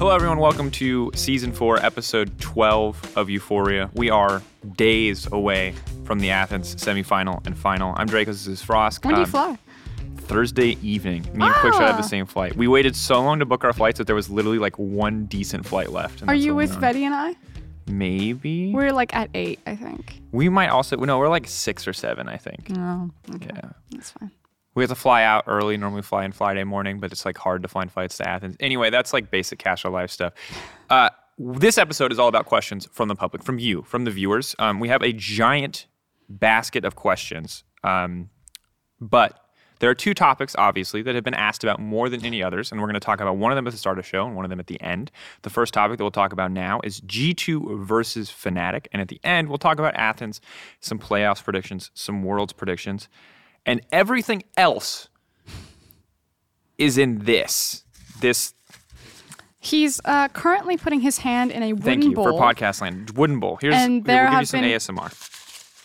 Hello everyone, welcome to Season 4, Episode 12 of Euphoria. We are days away from the Athens semifinal and final. I'm Drake, this is Frost. When do you fly? Thursday evening. Me and Quickshot had the same flight. We waited so long to book our flights that there was literally like one decent flight left. And are you with Betty and I? Maybe. We're like at 8, I think. We might also, no, we're like 6 or 7, I think. Oh, okay. Yeah. That's fine. We have to fly out early. Normally fly in Friday morning, but it's like hard to find flights to Athens. Anyway, that's like basic cash or life stuff. This episode is all about questions from the public, from you, from the viewers. We have a giant basket of questions, but there are two topics, obviously, that have been asked about more than any others, and we're going to talk about one of them at the start of the show and one of them at the end. The first topic that we'll talk about now is G2 versus Fnatic, and at the end, we'll talk about Athens, some playoffs predictions, some worlds predictions. And everything else is in this. He's currently putting his hand in a wooden bowl. Thank you for podcast land. Wooden bowl. Here's, and we'll give you some ASMR.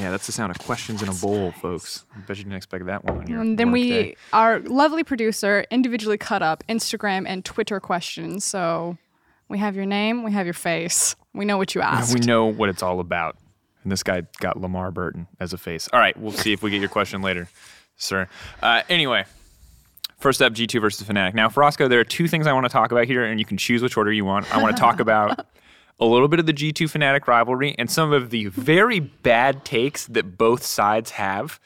Yeah, that's the sound of questions in a bowl, nice. Folks. I bet you didn't expect that one. And then our lovely producer individually cut up Instagram and Twitter questions. So we have your name, we have your face. We know what you asked. We know what it's all about. And this guy got Lamar Burton as a face. All right, we'll see if we get your question later, sir. Anyway, first up, G2 versus Fnatic. Now, for Roscoe, there are two things I want to talk about here, and you can choose which order you want. I want to talk about a little bit of the G2 Fnatic rivalry and some of the very bad takes that both sides have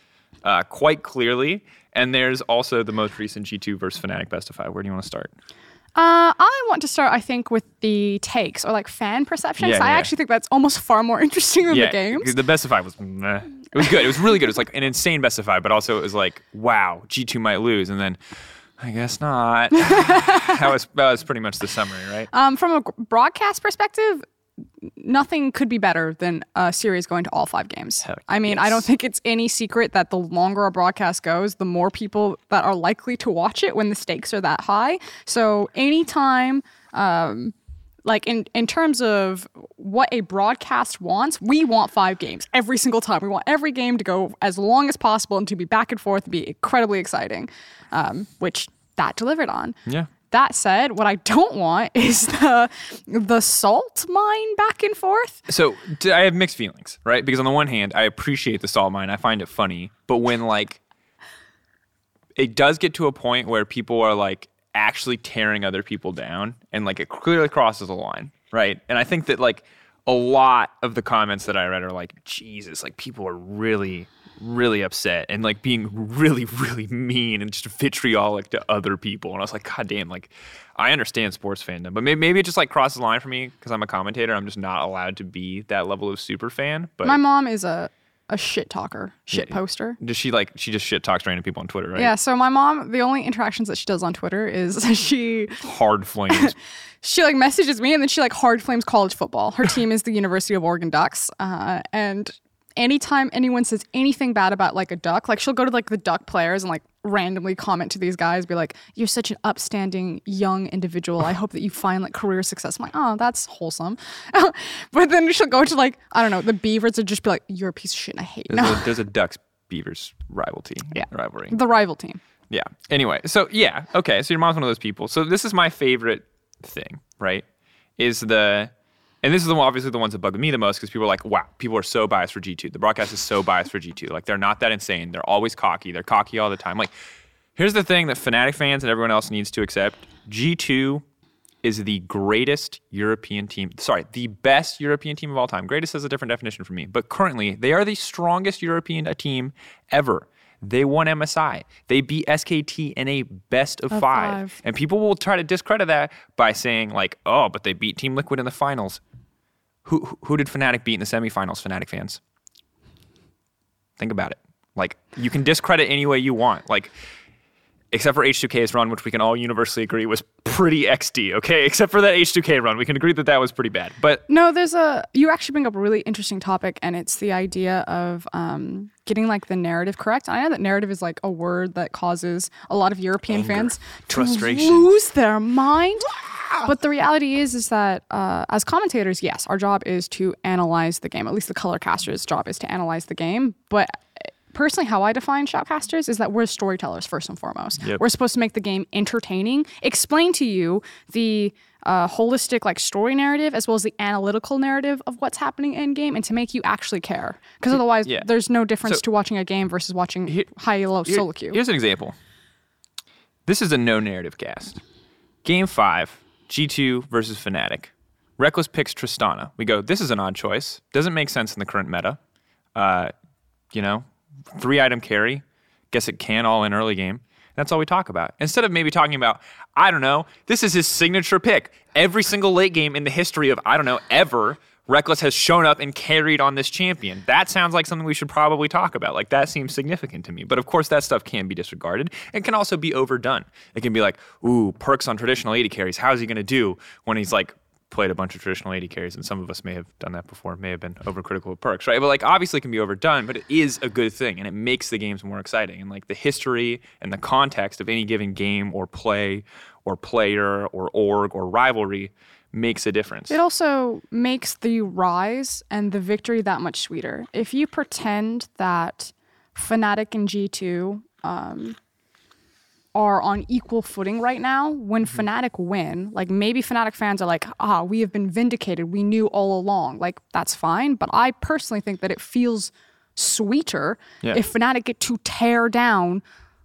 quite clearly. And there's also the most recent G2 versus Fnatic Best of 5. Where do you want to start? I want to start, I think, with the takes or like fan perceptions. Yeah, I actually think that's almost far more interesting than the games. The best of 5 was meh. It was good. It was really good. It was like an insane best of 5, but also it was like, wow, G2 might lose. And then, I guess not. That was pretty much the summary, right? From a broadcast perspective, nothing could be better than a series going to all 5 games. Heck, I mean, yes. I don't think it's any secret that the longer a broadcast goes, the more people that are likely to watch it when the stakes are that high. So anytime, like in terms of what a broadcast wants, we want 5 games every single time. We want every game to go as long as possible and to be back and forth and be incredibly exciting, which that delivered on. Yeah. That said, what I don't want is the salt mine back and forth. So I have mixed feelings, right? Because on the one hand, I appreciate the salt mine. I find it funny. But when, like, it does get to a point where people are, like, actually tearing other people down and, like, it clearly crosses the line, right? And I think that, like, a lot of the comments that I read are like, Jesus, like, people are really, really upset and like being really, really mean and just vitriolic to other people. And I was like, God damn, like, I understand sports fandom, but maybe it just like crosses the line for me because I'm a commentator. I'm just not allowed to be that level of super fan. But my mom is a shit talker, shit poster. Does she like, she just shit talks random people on Twitter, right? Yeah, so my mom, the only interactions that she does on Twitter is she... hard flames. She like messages me and then she like hard flames college football. Her team is the University of Oregon Ducks. And anytime anyone says anything bad about like a Duck, like she'll go to like the Duck players and like randomly comment to these guys, be like, you're such an upstanding young individual. I hope that you find like career success. I'm like, oh, that's wholesome. But then she'll go to like, I don't know, the Beavers and just be like, you're a piece of shit and I hate you. There's a Ducks-Beavers rivalry. The rival team. Yeah. Anyway, so yeah. Okay. So your mom's one of those people. So this is my favorite thing, right? And this is obviously the ones that bug me the most because people are like, wow, people are so biased for G2. The broadcast is so biased for G2. Like, they're not that insane. They're always cocky. They're cocky all the time. Like, here's the thing that Fnatic fans and everyone else needs to accept. G2 is the greatest European team. Sorry, the best European team of all time. Greatest is a different definition for me. But currently, they are the strongest European team ever. They won MSI. They beat SKT in a best of five. And people will try to discredit that by saying, like, oh, but they beat Team Liquid in the finals. Who did Fnatic beat in the semifinals, Fnatic fans? Think about it. Like, you can discredit any way you want. Like, except for H2K's run, which we can all universally agree was pretty XD, okay? Except for that H2K run. We can agree that that was pretty bad. But no, you actually bring up a really interesting topic, and it's the idea of getting, like, the narrative correct. I know that narrative is, like, a word that causes a lot of European fans to lose their mind. But the reality is that as commentators, yes, our job is to analyze the game. At least the color caster's job is to analyze the game. But personally how I define shoutcasters is that we're storytellers first and foremost. Yep. We're supposed to make the game entertaining, explain to you the holistic like story narrative as well as the analytical narrative of what's happening in game, and to make you actually care. Because otherwise, there's no difference to watching a game versus watching high-low solo queue. Here's an example. This is a no-narrative cast. Game 5, G2 versus Fnatic. Rekkles picks Tristana. We go, this is an odd choice. Doesn't make sense in the current meta. You know, 3-item carry. Guess it can all in early game. That's all we talk about. Instead of maybe talking about, I don't know, this is his signature pick. Every single late game in the history of, I don't know, ever, Rekkles has shown up and carried on this champion. That sounds like something we should probably talk about. Like, that seems significant to me. But, of course, that stuff can be disregarded and can also be overdone. It can be like, ooh, Perks on traditional AD carries. How's he going to do when he's, like, played a bunch of traditional AD carries? And some of us may have done that before, may have been overcritical of Perks, right? But, like, obviously it can be overdone, but it is a good thing, and it makes the games more exciting. And, like, the history and the context of any given game or play or player or org or rivalry makes a difference. It also makes the rise and the victory that much sweeter. If you pretend that Fnatic and G2 are on equal footing right now, when Fnatic win, like maybe Fnatic fans are like, ah, we have been vindicated. We knew all along. Like, that's fine. But I personally think that it feels sweeter if Fnatic get to tear down,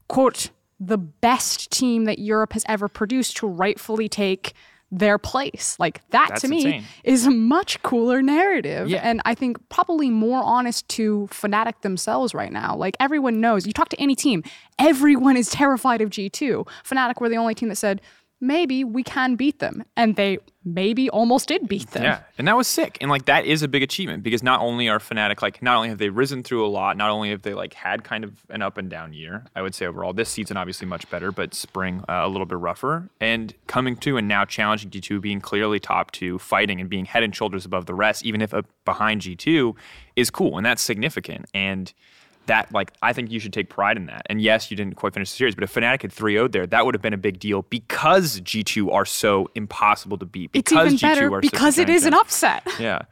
quote, the best team that Europe has ever produced to rightfully take their place. Like, that's to me insane. Is a much cooler narrative, and I think probably more honest to Fnatic themselves right now. Like, everyone knows, you talk to any team, everyone is terrified of G2. Fnatic were the only team that said, maybe we can beat them, and they maybe almost did beat them. Yeah, and that was sick. And, like, that is a big achievement, because not only are Fnatic, like, not only have they risen through a lot, not only have they, like, had kind of an up and down year, I would say overall. This season, obviously, much better, but spring, a little bit rougher. And coming to and now challenging G2, being clearly top two, fighting and being head and shoulders above the rest, even if behind G2, is cool. And that's significant. And that, like, I think you should take pride in that. And yes, you didn't quite finish the series, but if Fnatic had 3-0'd there, that would have been a big deal because G2 are so impossible to beat. Because it's even better because it is an upset. Yeah.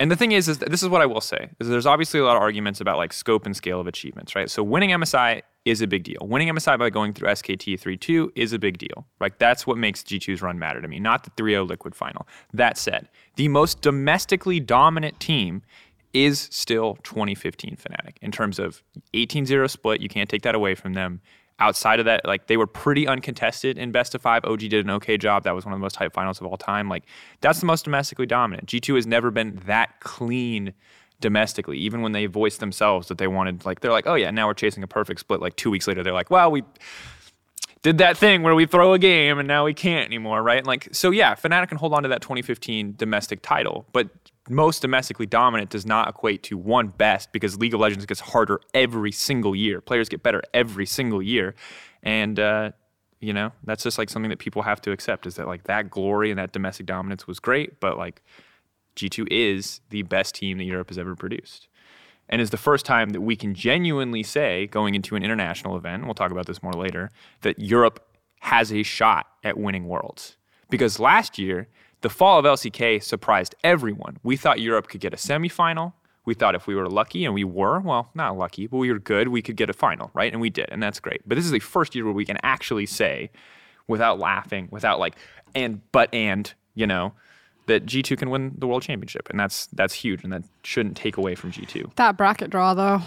And the thing is this is what I will say, is there's obviously a lot of arguments about, like, scope and scale of achievements, right? So winning MSI is a big deal. Winning MSI by going through SKT 3-2 is a big deal. Like, that's what makes G2's run matter to me, not the 3-0 Liquid final. That said, the most domestically dominant team is still 2015 Fnatic in terms of 18-0 split. You can't take that away from them. Outside of that, like, they were pretty uncontested in best of five. OG did an okay job. That was one of the most hyped finals of all time. Like, that's the most domestically dominant. G2 has never been that clean domestically, even when they voiced themselves that they wanted, like, they're like, oh yeah, now we're chasing a perfect split. Like, 2 weeks later, they're like, well, we did that thing where we throw a game and now we can't anymore, right? And, like, so yeah, Fnatic can hold on to that 2015 domestic title, but most domestically dominant does not equate to one best, because League of Legends gets harder every single year. Players get better every single year. And, you know, that's just, like, something that people have to accept, is that, like, that glory and that domestic dominance was great, but, like, G2 is the best team that Europe has ever produced. And is the first time that we can genuinely say, going into an international event, and we'll talk about this more later, that Europe has a shot at winning Worlds. Because last year, the fall of LCK surprised everyone. We thought Europe could get a semifinal. We thought if we were lucky, and we were, well, not lucky, but we were good, we could get a final, right? And we did, and that's great. But this is the first year where we can actually say, without laughing, without like, you know, that G2 can win the World Championship. And that's huge, and that shouldn't take away from G2. That bracket draw, though.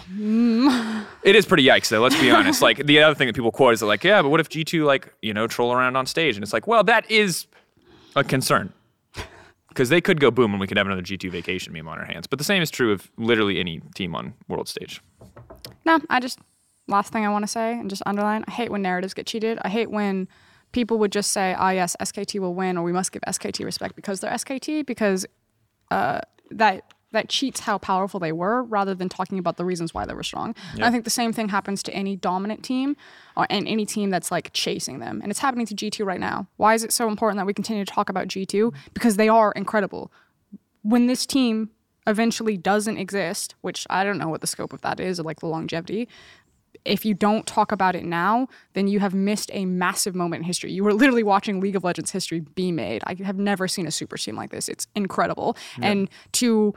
It is pretty yikes, though, let's be honest. Like, the other thing that people quote is like, yeah, but what if G2, like, you know, troll around on stage? And it's like, well, that is a concern. Because they could go boom and we could have another G2 vacation meme on our hands. But the same is true of literally any team on world stage. No, I just, last thing I want to say and just underline, I hate when narratives get cheated. I hate when people would just say, oh yes, SKT will win, or we must give SKT respect because they're SKT, because that cheats how powerful they were rather than talking about the reasons why they were strong. Yep. And I think the same thing happens to any dominant team and any team that's like chasing them. And it's happening to G2 right now. Why is it so important that we continue to talk about G2? Because they are incredible. When this team eventually doesn't exist, which I don't know what the scope of that is, or like the longevity, if you don't talk about it now, then you have missed a massive moment in history. You were literally watching League of Legends history be made. I have never seen a super team like this. It's incredible. Yep. And to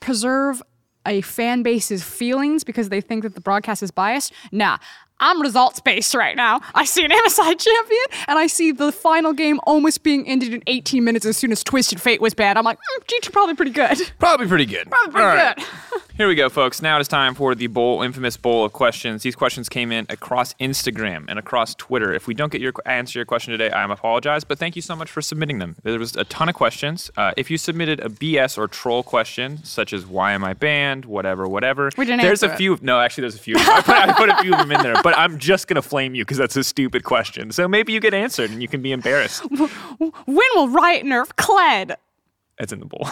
preserve a fan base's feelings because they think that the broadcast is biased. Nah, I'm results-based right now. I see an MSI champion, and I see the final game almost being ended in 18 minutes as soon as Twisted Fate was banned. I'm like, G2 probably pretty good. Probably pretty good. Right. Here we go, folks. Now it is time for the bowl, infamous bowl of questions. These questions came in across Instagram and across Twitter. If we don't get your answer your question today, I apologize, but thank you so much for submitting them. There was a ton of questions. If you submitted a BS or troll question, such as why am I banned, whatever. We didn't answer it. There's a few. I put a few of them in there, but I'm just going to flame you because that's a stupid question. So maybe you get answered and you can be embarrassed. When will Riot nerf Kled? That's in the bowl.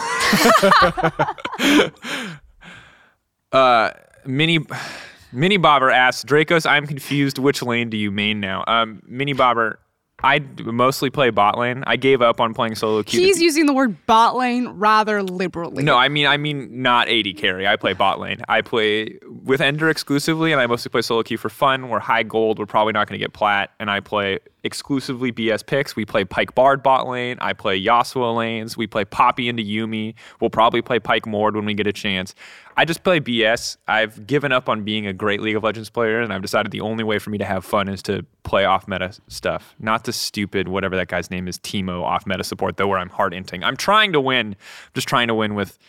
Mini Bobber asks, Dracos, I'm confused. Which lane do you main now? Mini Bobber, I mostly play bot lane. I gave up on playing solo queue. He's using the word bot lane rather liberally. No, I mean not AD carry. I play bot lane. I play with Ender exclusively, and I mostly play solo queue for fun. We're high gold. We're probably not going to get plat, and I play exclusively BS picks. We play Pike Bard bot lane. I play Yasuo lanes. We play Poppy into Yumi. We'll probably play Pike Mord when we get a chance. I just play BS. I've given up on being a great League of Legends player, and I've decided the only way for me to have fun is to play off-meta stuff. Not the stupid, whatever that guy's name is, Teemo off-meta support, though, where I'm hard-inting. I'm trying to win. I'm just trying to win with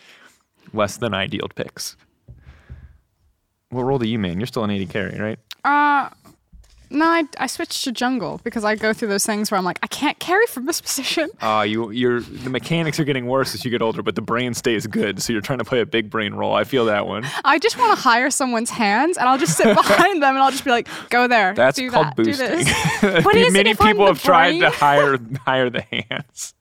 less than ideal picks. What role do you main? You're still an AD carry, right? No, I switched to jungle because I go through those things where I'm like, I can't carry from this position. The mechanics are getting worse as you get older, but the brain stays good, so you're trying to play a big brain role. I feel that one. I just want to hire someone's hands, and I'll just sit behind them, and I'll just be like, go there, that's do called that, boosting. Do this. What is many it if people I'm the have brain? Tried to hire the hands.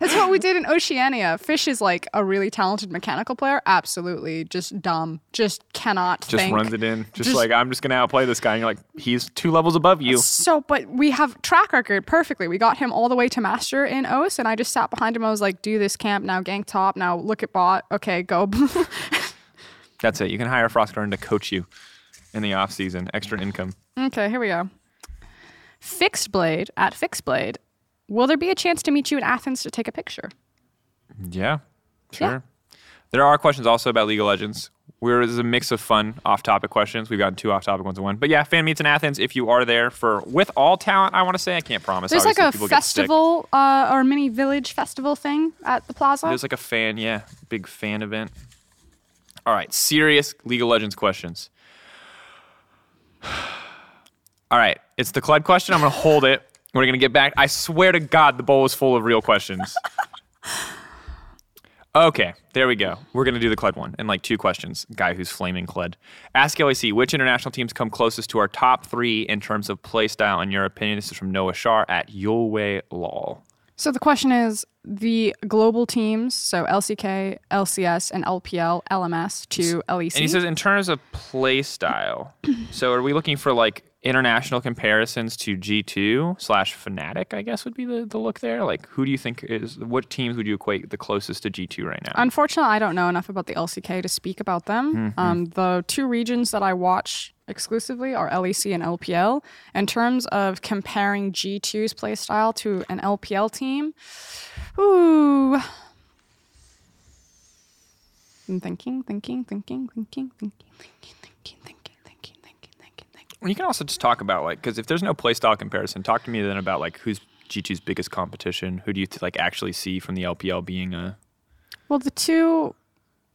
That's what we did in Oceania. Fish is like a really talented mechanical player. Absolutely. Just dumb. Just cannot just think. Just runs it in. Just like, I'm just going to outplay this guy. And you're like, he's 2 levels above you. So, but we have track record perfectly. We got him all the way to master in Oce. And I just sat behind him. I was like, do this camp. Now gank top. Now look at bot. Okay, go. That's it. You can hire Frostgarden to coach you in the off season. Extra income. Okay, here we go. Fixedblade at Fixedblade. Will there be a chance to meet you in Athens to take a picture? Yeah, sure. Yeah. There are questions also about League of Legends. There's a mix of fun off-topic questions. We've gotten 2 off-topic ones in one. But yeah, fan meets in Athens if you are there for With All Talent, I want to say. I can't promise. There's like a festival or mini village festival thing at the plaza. There's like a fan, yeah, big fan event. All right, serious League of Legends questions. All right, it's the Kled question. I'm going to hold it. We're going to get back. I swear to God, the bowl is full of real questions. Okay, there we go. We're going to do the Kled one in like 2 questions. Guy who's flaming Kled. Ask LEC, which international teams come closest to our top 3 in terms of play style, in your opinion? This is from Noah Shar at Yulway Lol. So the question is, the global teams, so LCK, LCS, and LPL, LMS to LEC. And he says, in terms of play style, so are we looking for like international comparisons to G2/Fnatic, I guess would be the look there? Like, who do you think what teams would you equate the closest to G2 right now? Unfortunately, I don't know enough about the LCK to speak about them. Mm-hmm. The 2 regions that I watch exclusively are LEC and LPL. In terms of comparing G2's playstyle to an LPL team, ooh. I'm thinking. You can also just talk about, like, because if there's no playstyle comparison, talk to me then about, like, who's G2's biggest competition? Who do you, actually see from the LPL being a... Well, the 2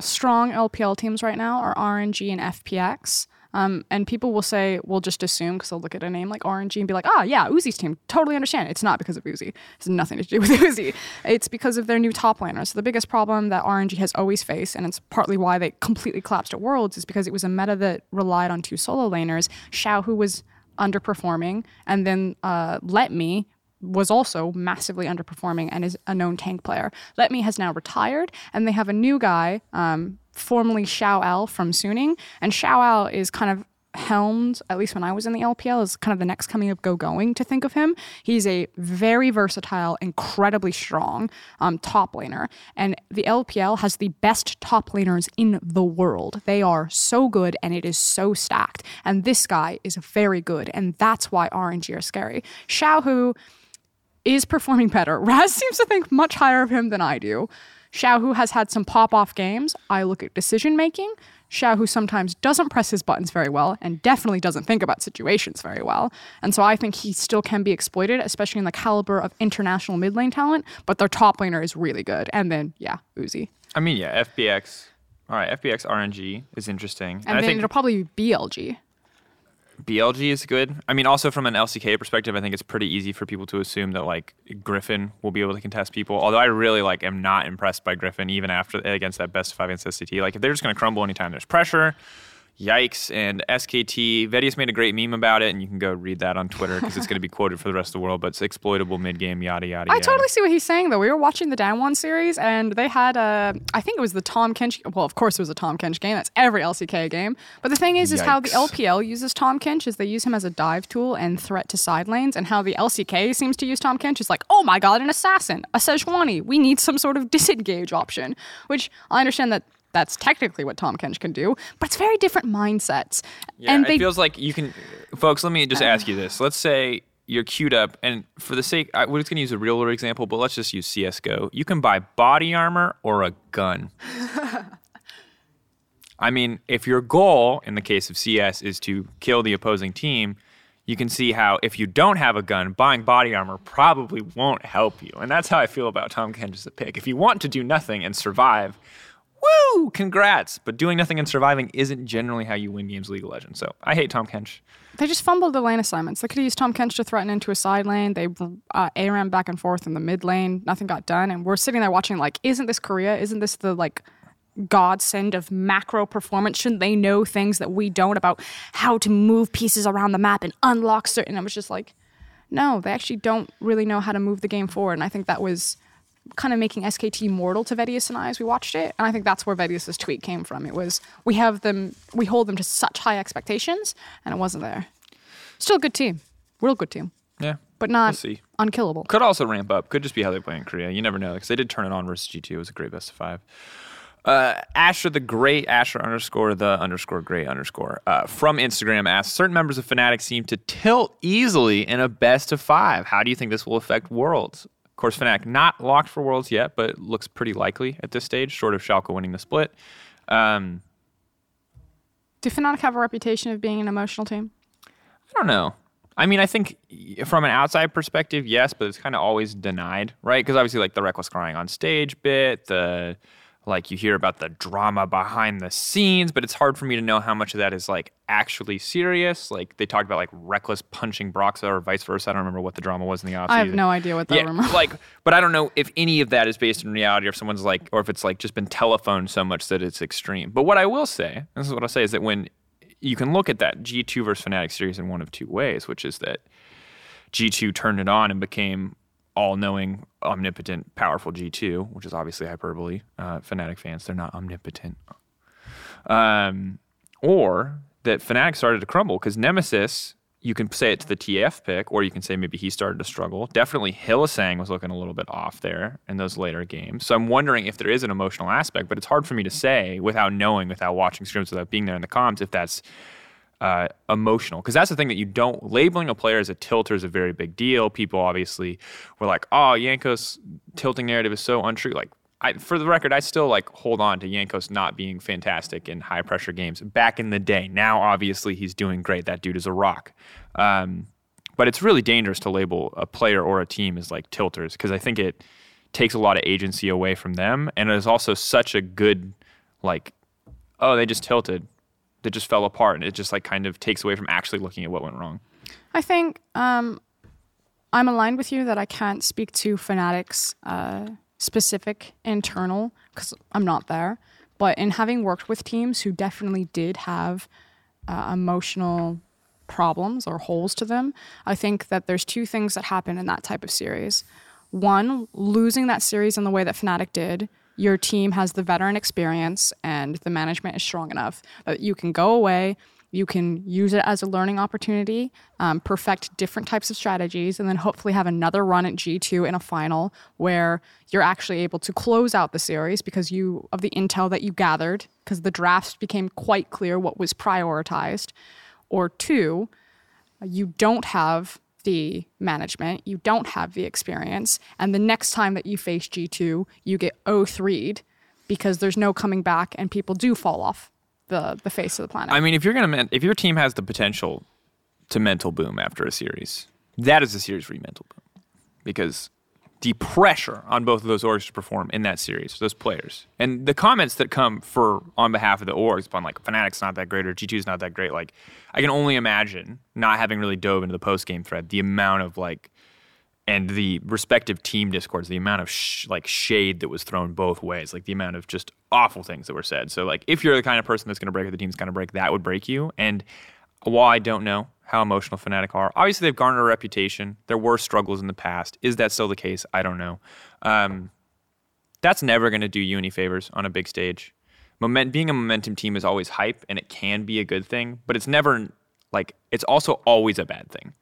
strong LPL teams right now are RNG and FPX. And people will say, we'll just assume, because they'll look at a name like RNG and be like, yeah, Uzi's team. Totally understand. It's not because of Uzi. It has nothing to do with Uzi. It's because of their new top laner. So the biggest problem that RNG has always faced, and it's partly why they completely collapsed at Worlds, is because it was a meta that relied on 2 solo laners. Xiaohu was underperforming, and then Let Me was also massively underperforming and is a known tank player. Let Me has now retired, and they have a new guy, formerly Xiaohu from Suning, and Xiaohu is kind of helmed, at least when I was in the LPL, is kind of the next coming of Go-Going, to think of him. He's a very versatile, incredibly strong top laner, and the LPL has the best top laners in the world. They are so good, and it is so stacked, and this guy is very good, and that's why RNG are scary. Xiaohu is performing better. Raz seems to think much higher of him than I do. Xiaohu has had some pop-off games. I look at decision-making. Xiaohu sometimes doesn't press his buttons very well and definitely doesn't think about situations very well. And so I think he still can be exploited, especially in the caliber of international mid lane talent, but their top laner is really good. And then, yeah, Uzi. I mean, yeah, FBX. All right, FBX RNG is interesting. And then I think it'll probably be BLG. BLG is good. I mean, also from an LCK perspective, I think it's pretty easy for people to assume that like Griffin will be able to contest people. Although I really like am not impressed by Griffin even after against that best five against SKT. Like if they're just going to crumble anytime there's pressure, yikes. And SKT, Vettius made a great meme about it, and you can go read that on Twitter because it's going to be quoted for the rest of the world. But it's exploitable mid game, yada yada. I totally see what he's saying though. We were watching the Down One series, and they had a, I think it was the Tahm Kench. Well, of course it was a Tahm Kench game. That's every LCK game. But the thing is how the LPL uses Tahm Kench is they use him as a dive tool and threat to side lanes, and how the LCK seems to use Tahm Kench is like, oh my god, an assassin, a Sejuani. We need some sort of disengage option, which I understand that. That's technically what Tahm Kench can do, but it's very different mindsets. Yeah, and it feels like you can... Folks, let me just ask you this. Let's say you're queued up, and for the sake... we're just going to use a real-world example, but let's just use CSGO. You can buy body armor or a gun. I mean, if your goal, in the case of CS, is to kill the opposing team, you can see how if you don't have a gun, buying body armor probably won't help you. And that's how I feel about Tahm Kench as a pick. If you want to do nothing and survive... Woo! Congrats! But doing nothing and surviving isn't generally how you win games League of Legends. So I hate Tahm Kench. They just fumbled the lane assignments. They could have used Tahm Kench to threaten into a side lane. They ARAM back and forth in the mid lane. Nothing got done. And we're sitting there watching like, isn't this Korea? Isn't this the like godsend of macro performance? Shouldn't they know things that we don't about how to move pieces around the map and unlock certain... And I was just like, no, they actually don't really know how to move the game forward. And I think that was... kind of making SKT mortal to Vettius and I as we watched it. And I think that's where Vettius's tweet came from. It was, we hold them to such high expectations, and it wasn't there. Still a good team. Real good team. Yeah. But not unkillable. Could also ramp up. Could just be how they play in Korea. You never know. Because they did turn it on versus G2. It was a great best of five. Asher the Great, Asher_the_great_ from Instagram asks, certain members of Fnatic seem to tilt easily in a best of five. How do you think this will affect Worlds? Of course, Fnatic not locked for Worlds yet, but looks pretty likely at this stage, short of Schalke winning the split. Do Fnatic have a reputation of being an emotional team? I don't know. I mean, I think from an outside perspective, yes, but it's kind of always denied, right? Because obviously, like, the Rekkles crying on stage bit, the, like, you hear about the drama behind the scenes, but it's hard for me to know how much of that is, like, actually serious. Like, they talked about, like, Rekkles punching Broxa or vice versa. I don't remember what the drama was in the offseason. I have no idea what that rumor was. Like, but I don't know if any of that is based in reality or if someone's like, or if it's like just been telephoned so much that it's extreme. But what I will say, this is what I'll say, is that when you can look at that G2 versus Fnatic series in one of two ways, which is that G2 turned it on and became all-knowing, omnipotent, powerful G2, which is obviously hyperbole. Fnatic fans, they're not omnipotent. Or that Fnatic started to crumble because Nemesis, you can say it's the TF pick, or you can say maybe he started to struggle. Definitely Hillisang was looking a little bit off there in those later games. So I'm wondering if there is an emotional aspect, but it's hard for me to say without knowing, without watching streams, without being there in the comms, if that's emotional, because that's the thing that you don't, labeling a player as a tilter is a very big deal. People obviously were like, oh, Yanko's tilting narrative is so untrue. Like, for the record, I still like hold on to Yanko's not being fantastic in high pressure games back in the day. Now, obviously, he's doing great. That dude is a rock. But it's really dangerous to label a player or a team as like tilters, because I think it takes a lot of agency away from them, and it is also such a good, like, oh, they just tilted. That just fell apart, and it just like kind of takes away from actually looking at what went wrong. I think I'm aligned with you that I can't speak to Fnatic's specific internal, because I'm not there, but in having worked with teams who definitely did have emotional problems or holes to them, I think that there's two things that happen in that type of series. One, losing that series in the way that Fnatic did, your team has the veteran experience and the management is strong enough that you can go away, you can use it as a learning opportunity, perfect different types of strategies, and then hopefully have another run at G2 in a final where you're actually able to close out the series because you of the intel that you gathered, because the drafts became quite clear what was prioritized. Or two, you don't have the management, you don't have the experience, and the next time that you face G2, you get 0-3'd because there's no coming back and people do fall off the face of the planet. I mean, if you're gonna, if your team has the potential to mental boom after a series, that is a series where you mental boom, because the pressure on both of those orgs to perform in that series, those players, and the comments that come for on behalf of the orgs upon like Fnatic's not that great or G2's not that great, like I can only imagine, not having really dove into the post game thread, the amount of like, and the respective team discords, the amount of shade that was thrown both ways, like the amount of just awful things that were said. So like if you're the kind of person that's going to break or the team's going to break, that would break you. And while I don't know how emotional Fnatic are, obviously they've garnered a reputation. There were struggles in the past. Is that still the case? I don't know. That's never going to do you any favors on a big stage. Being a momentum team is always hype, and it can be a good thing, but it's never like, it's also always a bad thing.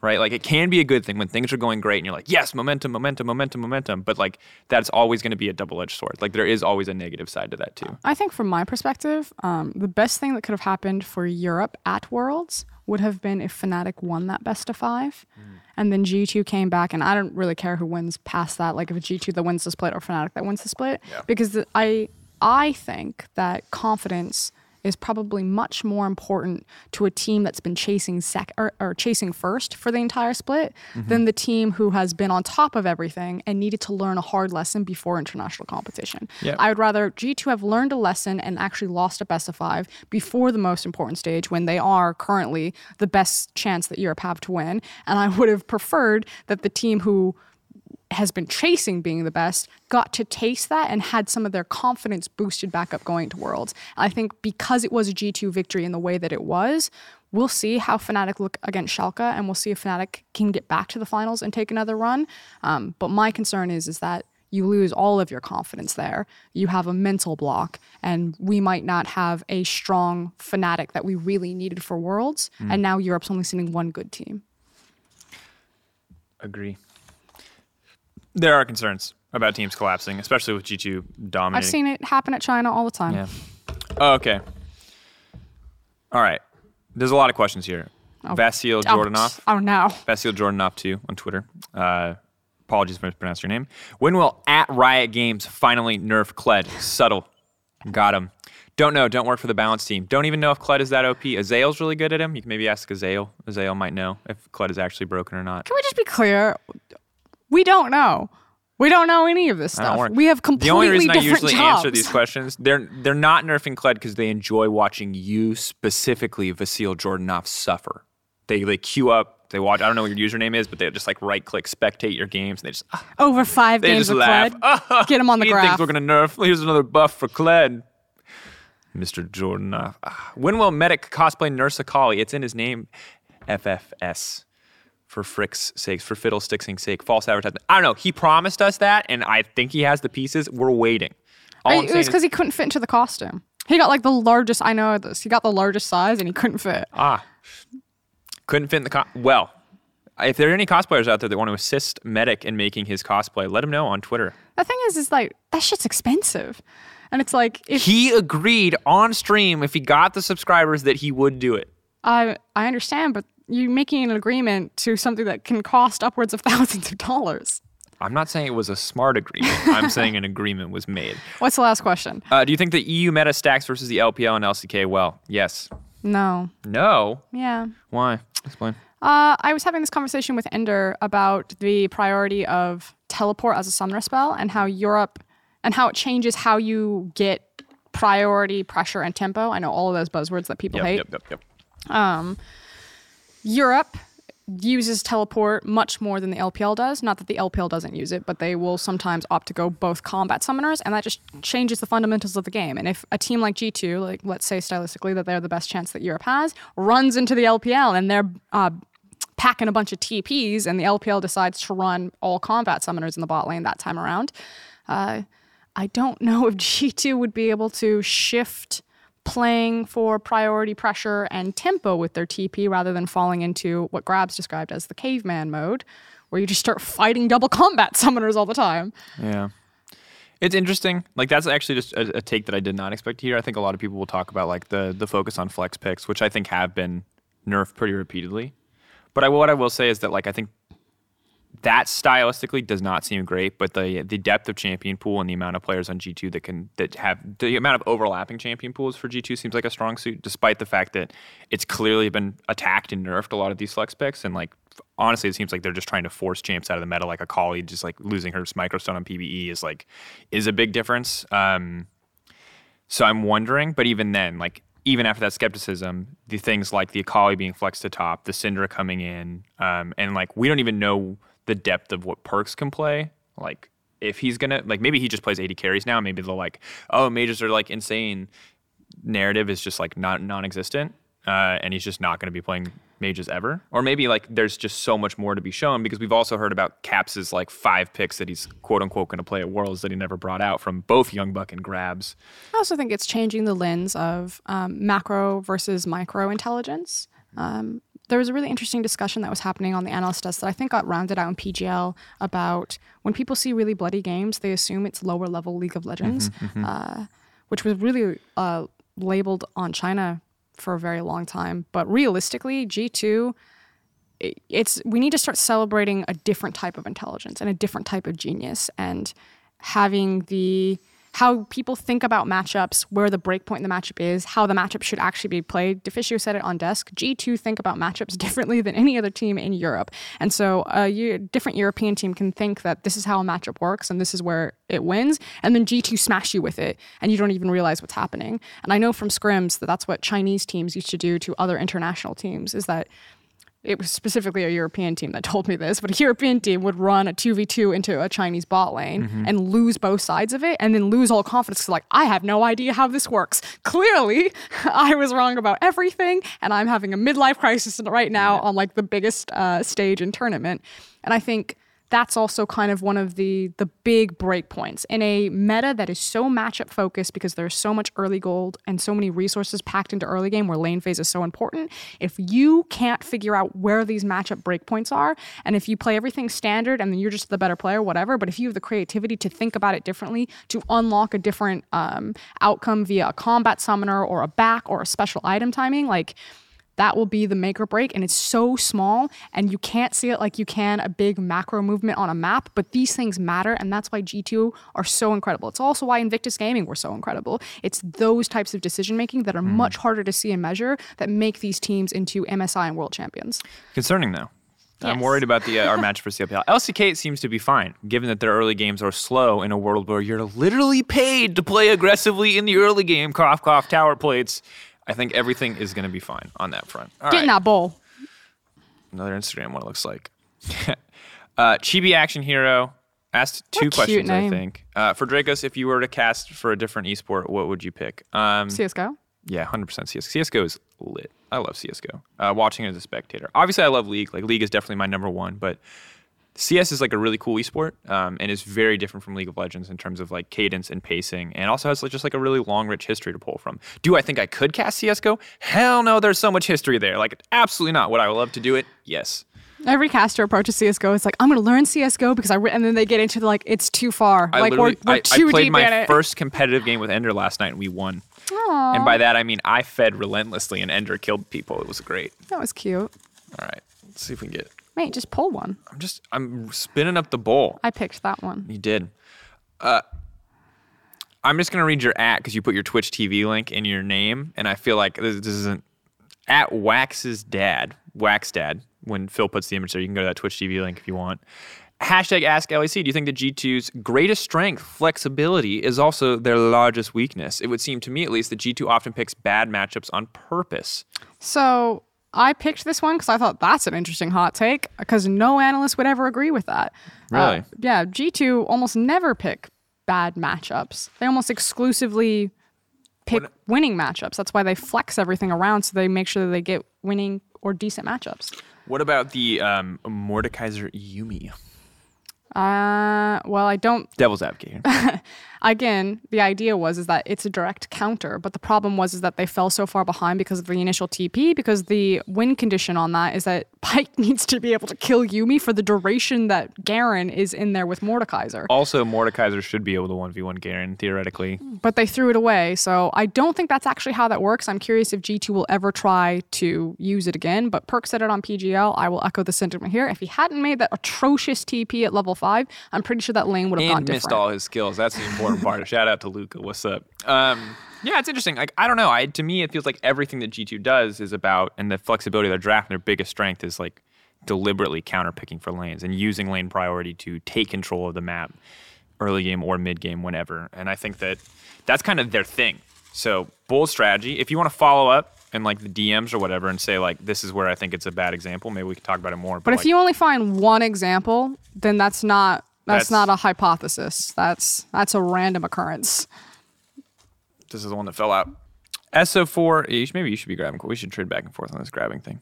Right? Like, it can be a good thing when things are going great and you're like, yes, momentum. But, like, that's always going to be a double-edged sword. Like, there is always a negative side to that, too. I think from my perspective, the best thing that could have happened for Europe at Worlds would have been if Fnatic won that best-of-5. And then G2 came back, and I don't really care who wins past that. Like, if it's G2 that wins the split or Fnatic that wins the split. Yeah. Because I think that confidence is probably much more important to a team that's been chasing chasing first for the entire split than the team who has been on top of everything and needed to learn a hard lesson before international competition. Yep. I would rather G2 have learned a lesson and actually lost a best-of-5 before the most important stage when they are currently the best chance that Europe have to win. And I would have preferred that the team who has been chasing being the best, got to taste that and had some of their confidence boosted back up going to Worlds. I think because it was a G2 victory in the way that it was, we'll see how Fnatic look against Schalke, and we'll see if Fnatic can get back to the finals and take another run. But my concern is that you lose all of your confidence there. You have a mental block, and we might not have a strong Fnatic that we really needed for Worlds, and now Europe's only sending one good team. Agree. There are concerns about teams collapsing, especially with G2 dominating. I've seen it happen at China all the time. Yeah. Oh, okay. All right. There's a lot of questions here. Vasil Jordanov. Oh, no. Vasil Jordanov, too, on Twitter. Apologies if I mispronounced your name. When will at Riot Games finally nerf Kled? Subtle. Got him. Don't know. Don't work for the balance team. Don't even know if Kled is that OP. Azale's really good at him. You can maybe ask Azale. Azale might know if Kled is actually broken or not. Can we just be clear? We don't know. We don't know any of this stuff. We have completely different jobs. The only reason I usually answer these questions, they're not nerfing Kled because they enjoy watching you, specifically Vasil Jordanov, suffer. They queue up, they watch, I don't know what your username is, but they just like right-click, spectate your games, and they just... Over 5 they games just of laugh. Kled. Get him on the graph. He thinks we're going to nerf. Here's another buff for Kled. Mr. Jordanov. When will Medic cosplay Nurse Akali? It's in his name. FFS. For frick's sakes, for fiddlesticks' sake, false advertisement. I don't know. He promised us that, and I think he has the pieces. We're waiting. It was because he couldn't fit into the costume. He got like the largest, I know this, he got the largest size, and he couldn't fit. Couldn't fit in the costume. Well, if there are any cosplayers out there that want to assist Medic in making his cosplay, let him know on Twitter. The thing is like, that shit's expensive. And it's like... He agreed on stream, if he got the subscribers, that he would do it. I understand, but... You're making an agreement to something that can cost upwards of thousands of dollars. I'm not saying it was a smart agreement. I'm saying an agreement was made. What's the last question? Do you think the EU meta stacks versus the LPL and LCK well? Yes. No. No? Yeah. Why? Explain. I was having this conversation with Ender about the priority of teleport as a summoner spell and how Europe and how it changes how you get priority, pressure, and tempo. I know all of those buzzwords that people hate. Yep. Europe uses teleport much more than the LPL does. Not that the LPL doesn't use it, but they will sometimes opt to go both combat summoners, and that just changes the fundamentals of the game. And if a team like G2, like let's say stylistically that they're the best chance that Europe has, runs into the LPL and they're packing a bunch of TPs, and the LPL decides to run all combat summoners in the bot lane that time around, I don't know if G2 would be able to shift playing for priority, pressure, and tempo with their TP rather than falling into what Grabs described as the caveman mode, where you just start fighting double combat summoners all the time. Yeah. It's interesting. Like, that's actually just a take that I did not expect to hear. I think a lot of people will talk about, like, the focus on flex picks, which I think have been nerfed pretty repeatedly. But what I will say is that, like, I think that stylistically does not seem great, but the depth of champion pool and the amount of players on G2 that have the amount of overlapping champion pools for G2 seems like a strong suit, despite the fact that it's clearly been attacked and nerfed a lot of these flex picks. And like honestly, it seems like they're just trying to force champs out of the meta, like a Akali just like losing her microstun on PvE is a big difference. So I'm wondering, but even then, like even after that skepticism, the things like the Akali being flexed to top, the Syndra coming in, and like we don't even know the depth of what Perks can play. Like if he's gonna like maybe he just plays 80 carries now. Maybe they'll like, oh, mages are like insane. Narrative is just like not non-existent, and he's just not going to be playing mages ever. Or maybe like there's just so much more to be shown, because we've also heard about Caps's like 5 picks that he's quote unquote going to play at Worlds that he never brought out from both Young Buck and Grabs. I also think it's changing the lens of macro versus micro intelligence. There was a really interesting discussion that was happening on the analyst desk that I think got rounded out in PGL about when people see really bloody games, they assume it's lower level League of Legends, which was really labeled on China for a very long time. But realistically, G2, we need to start celebrating a different type of intelligence and a different type of genius, and having how people think about matchups, where the breakpoint in the matchup is, how the matchup should actually be played. DeFicio said it on desk. G2 think about matchups differently than any other team in Europe. And so a different European team can think that this is how a matchup works and this is where it wins. And then G2 smash you with it and you don't even realize what's happening. And I know from scrims that that's what Chinese teams used to do to other international teams, is that it was specifically a European team that told me this, but a European team would run a 2v2 into a Chinese bot lane and lose both sides of it, and then lose all confidence. Like, I have no idea how this works. Clearly, I was wrong about everything, and I'm having a midlife crisis right now on like the biggest stage in tournament. And I think that's also kind of one of the big breakpoints in a meta that is so matchup focused, because there's so much early gold and so many resources packed into early game where lane phase is so important. If you can't figure out where these matchup breakpoints are, and if you play everything standard and then you're just the better player, whatever, but if you have the creativity to think about it differently, to unlock a different outcome via a combat summoner or a back or a special item timing, like that will be the make or break, and it's so small, and you can't see it like you can a big macro movement on a map, but these things matter, and that's why G2 are so incredible. It's also why Invictus Gaming were so incredible. It's those types of decision-making that are much harder to see and measure that make these teams into MSI and world champions. Concerning, though. Yes. I'm worried about our match for CLPL. LCK seems to be fine, given that their early games are slow in a world where you're literally paid to play aggressively in the early game, cough, cough, tower plates. I think everything is going to be fine on that front. All Get in that bowl. Another Instagram, what it looks like. Chibi Action Hero asked two questions, I think. For Dracos, if you were to cast for a different esport, what would you pick? CSGO? Yeah, 100% CSGO. CSGO is lit. I love CSGO. Watching as a spectator. Obviously, I love League. Like, League is definitely my number one, but CS is like a really cool esport, and is very different from League of Legends in terms of like cadence and pacing, and also has just like a really long, rich history to pull from. Do I think I could cast CSGO? Hell no, there's so much history there. Like, absolutely not. Would I love to do it? Yes. Every caster approaches CSGO. It's like, I'm going to learn CSGO because and then they get into like, it's too far. Like, we're too deep in it. I played my first competitive game with Ender last night and we won. Aww. And by that, I mean, I fed relentlessly and Ender killed people. It was great. That was cute. All right. Let's see if we can get... Wait, just pull one. I'm spinning up the bowl. I picked that one. You did. I'm just going to read your @ because you put your Twitch TV link in your name, and I feel like this isn't @ Wax's dad. Wax dad. When Phil puts the image there, you can go to that Twitch TV link if you want. Hashtag ask LEC. Do you think that G2's greatest strength, flexibility, is also their largest weakness? It would seem to me, at least, that G2 often picks bad matchups on purpose. So... I picked this one because I thought that's an interesting hot take, because no analyst would ever agree with that. Really? Yeah, G2 almost never pick bad matchups. They almost exclusively pick winning matchups. That's why they flex everything around, so they make sure that they get winning or decent matchups. What about the Mordekaiser Yumi? Well, I don't... Devil's advocate. Again, the idea was is that it's a direct counter, but the problem was is that they fell so far behind because of the initial TP, because the win condition on that is that Pike needs to be able to kill Yumi for the duration that Garen is in there with Mordekaiser. Also, Mordekaiser should be able to 1v1 Garen, theoretically. But they threw it away, so I don't think that's actually how that works. I'm curious if G2 will ever try to use it again, but Perk said it on PGL. I will echo the sentiment here. If he hadn't made that atrocious TP at level 5, I'm pretty sure that lane would have gone different. And missed all his skills. That's the important part. Shout out to Luca. What's up? Yeah, it's interesting. Like, I don't know. To me, it feels like everything that G2 does is about, and the flexibility of their draft and their biggest strength is like deliberately counterpicking for lanes and using lane priority to take control of the map early game or mid game, whenever. And I think that that's kind of their thing. So bold strategy. If you want to follow up and like the DMs or whatever and say like, this is where I think it's a bad example, maybe we can talk about it more. But if like, you only find one example, then that's not a hypothesis. That's a random occurrence. This is the one that fell out. SO4, maybe you should be grabbing. We should trade back and forth on this grabbing thing.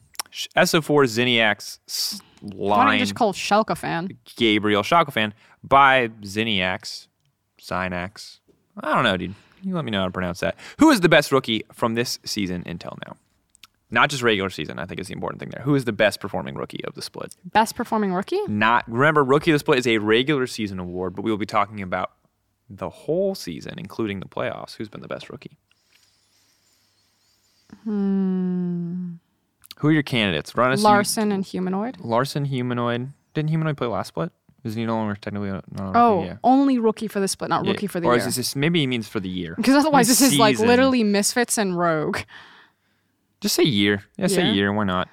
SO4, Zyniax, Why don't you just call Schalke fan? Gabriel, Schalke fan, by Zyniax, Zynax. I don't know, dude. You let me know how to pronounce that. Who is the best rookie from this season until now? Not just regular season, I think is the important thing there. Who is the best performing rookie of the split? Best performing rookie? Remember, rookie of the split is a regular season award, but we will be talking about the whole season, including the playoffs. Who's been the best rookie? Who are your candidates? Larssen and Humanoid. Larssen, Humanoid. Didn't Humanoid play last split? Isn't he no longer technically not a rookie? Oh, only rookie for the split, not rookie for the year. Or is this maybe he means for the year? Because otherwise this is like literally Misfits and Rogue. Just say year. Yeah, say year. Why not?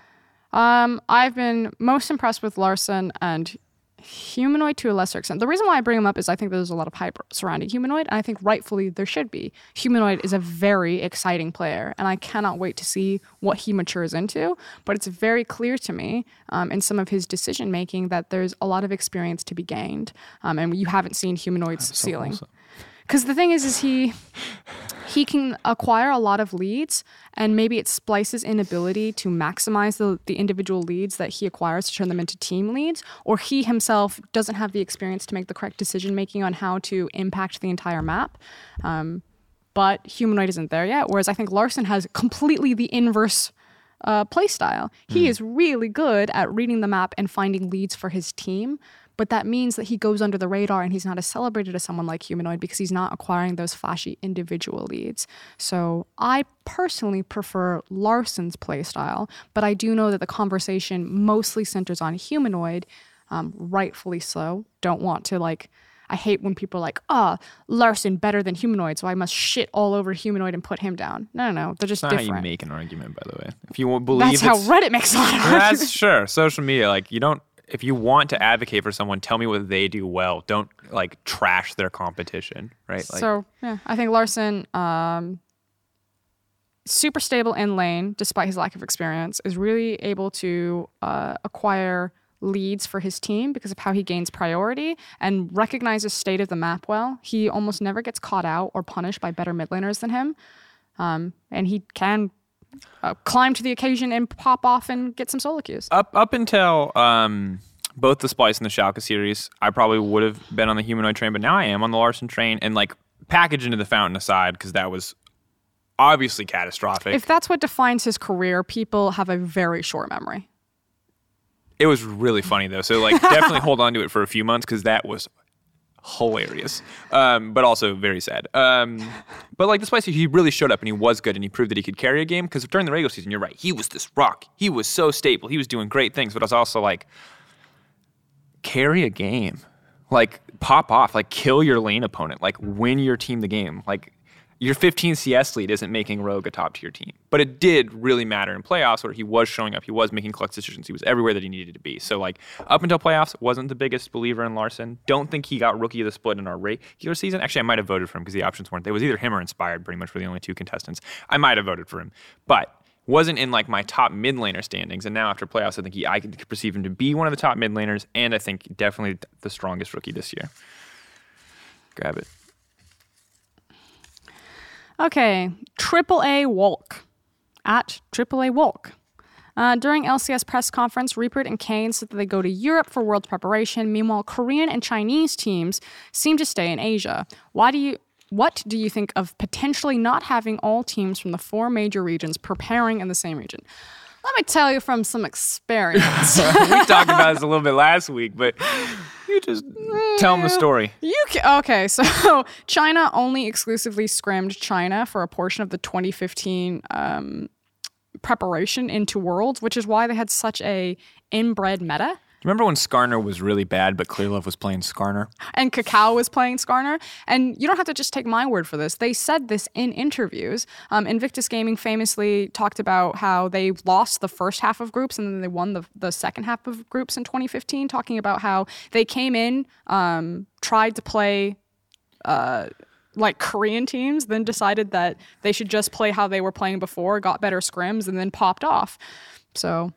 I've been most impressed with Larssen and Humanoid to a lesser extent. The reason why I bring him up is I think there's a lot of hype surrounding Humanoid, and I think rightfully there should be. Humanoid is a very exciting player, and I cannot wait to see what he matures into, but it's very clear to me in some of his decision-making that there's a lot of experience to be gained, and you haven't seen Humanoid's ceiling. Awesome. Because the thing is he can acquire a lot of leads, and maybe it's Splyce's inability to maximize the individual leads that he acquires to turn them into team leads, or he himself doesn't have the experience to make the correct decision-making on how to impact the entire map. But Humanoid isn't there yet, whereas I think Larssen has completely the inverse play style. He is really good at reading the map and finding leads for his team. But that means that he goes under the radar and he's not as celebrated as someone like Humanoid because he's not acquiring those flashy individual leads. So I personally prefer Larssen's playstyle, but I do know that the conversation mostly centers on Humanoid, rightfully so. Don't want to like... I hate when people are like, Larssen better than Humanoid, so I must shit all over Humanoid and put him down. No. They're just different. That's not how you make an argument, by the way. If you won't believe that's how Reddit makes a lot of arguments. That's sure. Social media, like you don't... If you want to advocate for someone, tell me what they do well. Don't, like, trash their competition, right? Like, so, yeah, I think Larssen, super stable in lane, despite his lack of experience, is really able to acquire leads for his team because of how he gains priority and recognizes state of the map well. He almost never gets caught out or punished by better mid laners than him. And he can... climb to the occasion and pop off and get some solo queues. Up until both the Splyce and the Schalke series, I probably would have been on the Humanoid train, but now I am on the Larssen train. And like package into the fountain aside, because that was obviously catastrophic. If that's what defines his career, people have a very short memory. It was really funny though. So like definitely hold on to it for a few months because that was hilarious, but also very sad. But like the Splyce, he really showed up and he was good and he proved that he could carry a game because during the regular season, you're right, he was this rock. He was so stable. He was doing great things, but I was also like, carry a game. Like, pop off. Like, kill your lane opponent. Like, win your team the game. Like, your 15 CS lead isn't making Rogue a top-tier team. But it did really matter in playoffs where he was showing up. He was making clutch decisions. He was everywhere that he needed to be. So, like, up until playoffs, wasn't the biggest believer in Larssen. Don't think he got rookie of the split in our regular season. Actually, I might have voted for him because the options weren't. It was either him or Inspired, pretty much, were the only two contestants. I might have voted for him. But wasn't in, like, my top mid-laner standings. And now after playoffs, I think I could perceive him to be one of the top mid-laners and I think definitely the strongest rookie this year. Grab it. Okay, AAA Walk, at AAA Walk. During LCS press conference, Rupert and Kane said that they go to Europe for Worlds preparation. Meanwhile, Korean and Chinese teams seem to stay in Asia. What do you think of potentially not having all teams from the four major regions preparing in the same region? Let me tell you from some experience. We talked about this a little bit last week, but you just tell them the story. Okay, so China only exclusively scrimmed China for a portion of the 2015 preparation into Worlds, which is why they had such a inbred meta. Remember when Skarner was really bad, but Clearlove was playing Skarner? And Kakao was playing Skarner? And you don't have to just take my word for this. They said this in interviews. Invictus Gaming famously talked about how they lost the first half of groups and then they won the second half of groups in 2015, talking about how they came in, tried to play like Korean teams, then decided that they should just play how they were playing before, got better scrims, and then popped off. So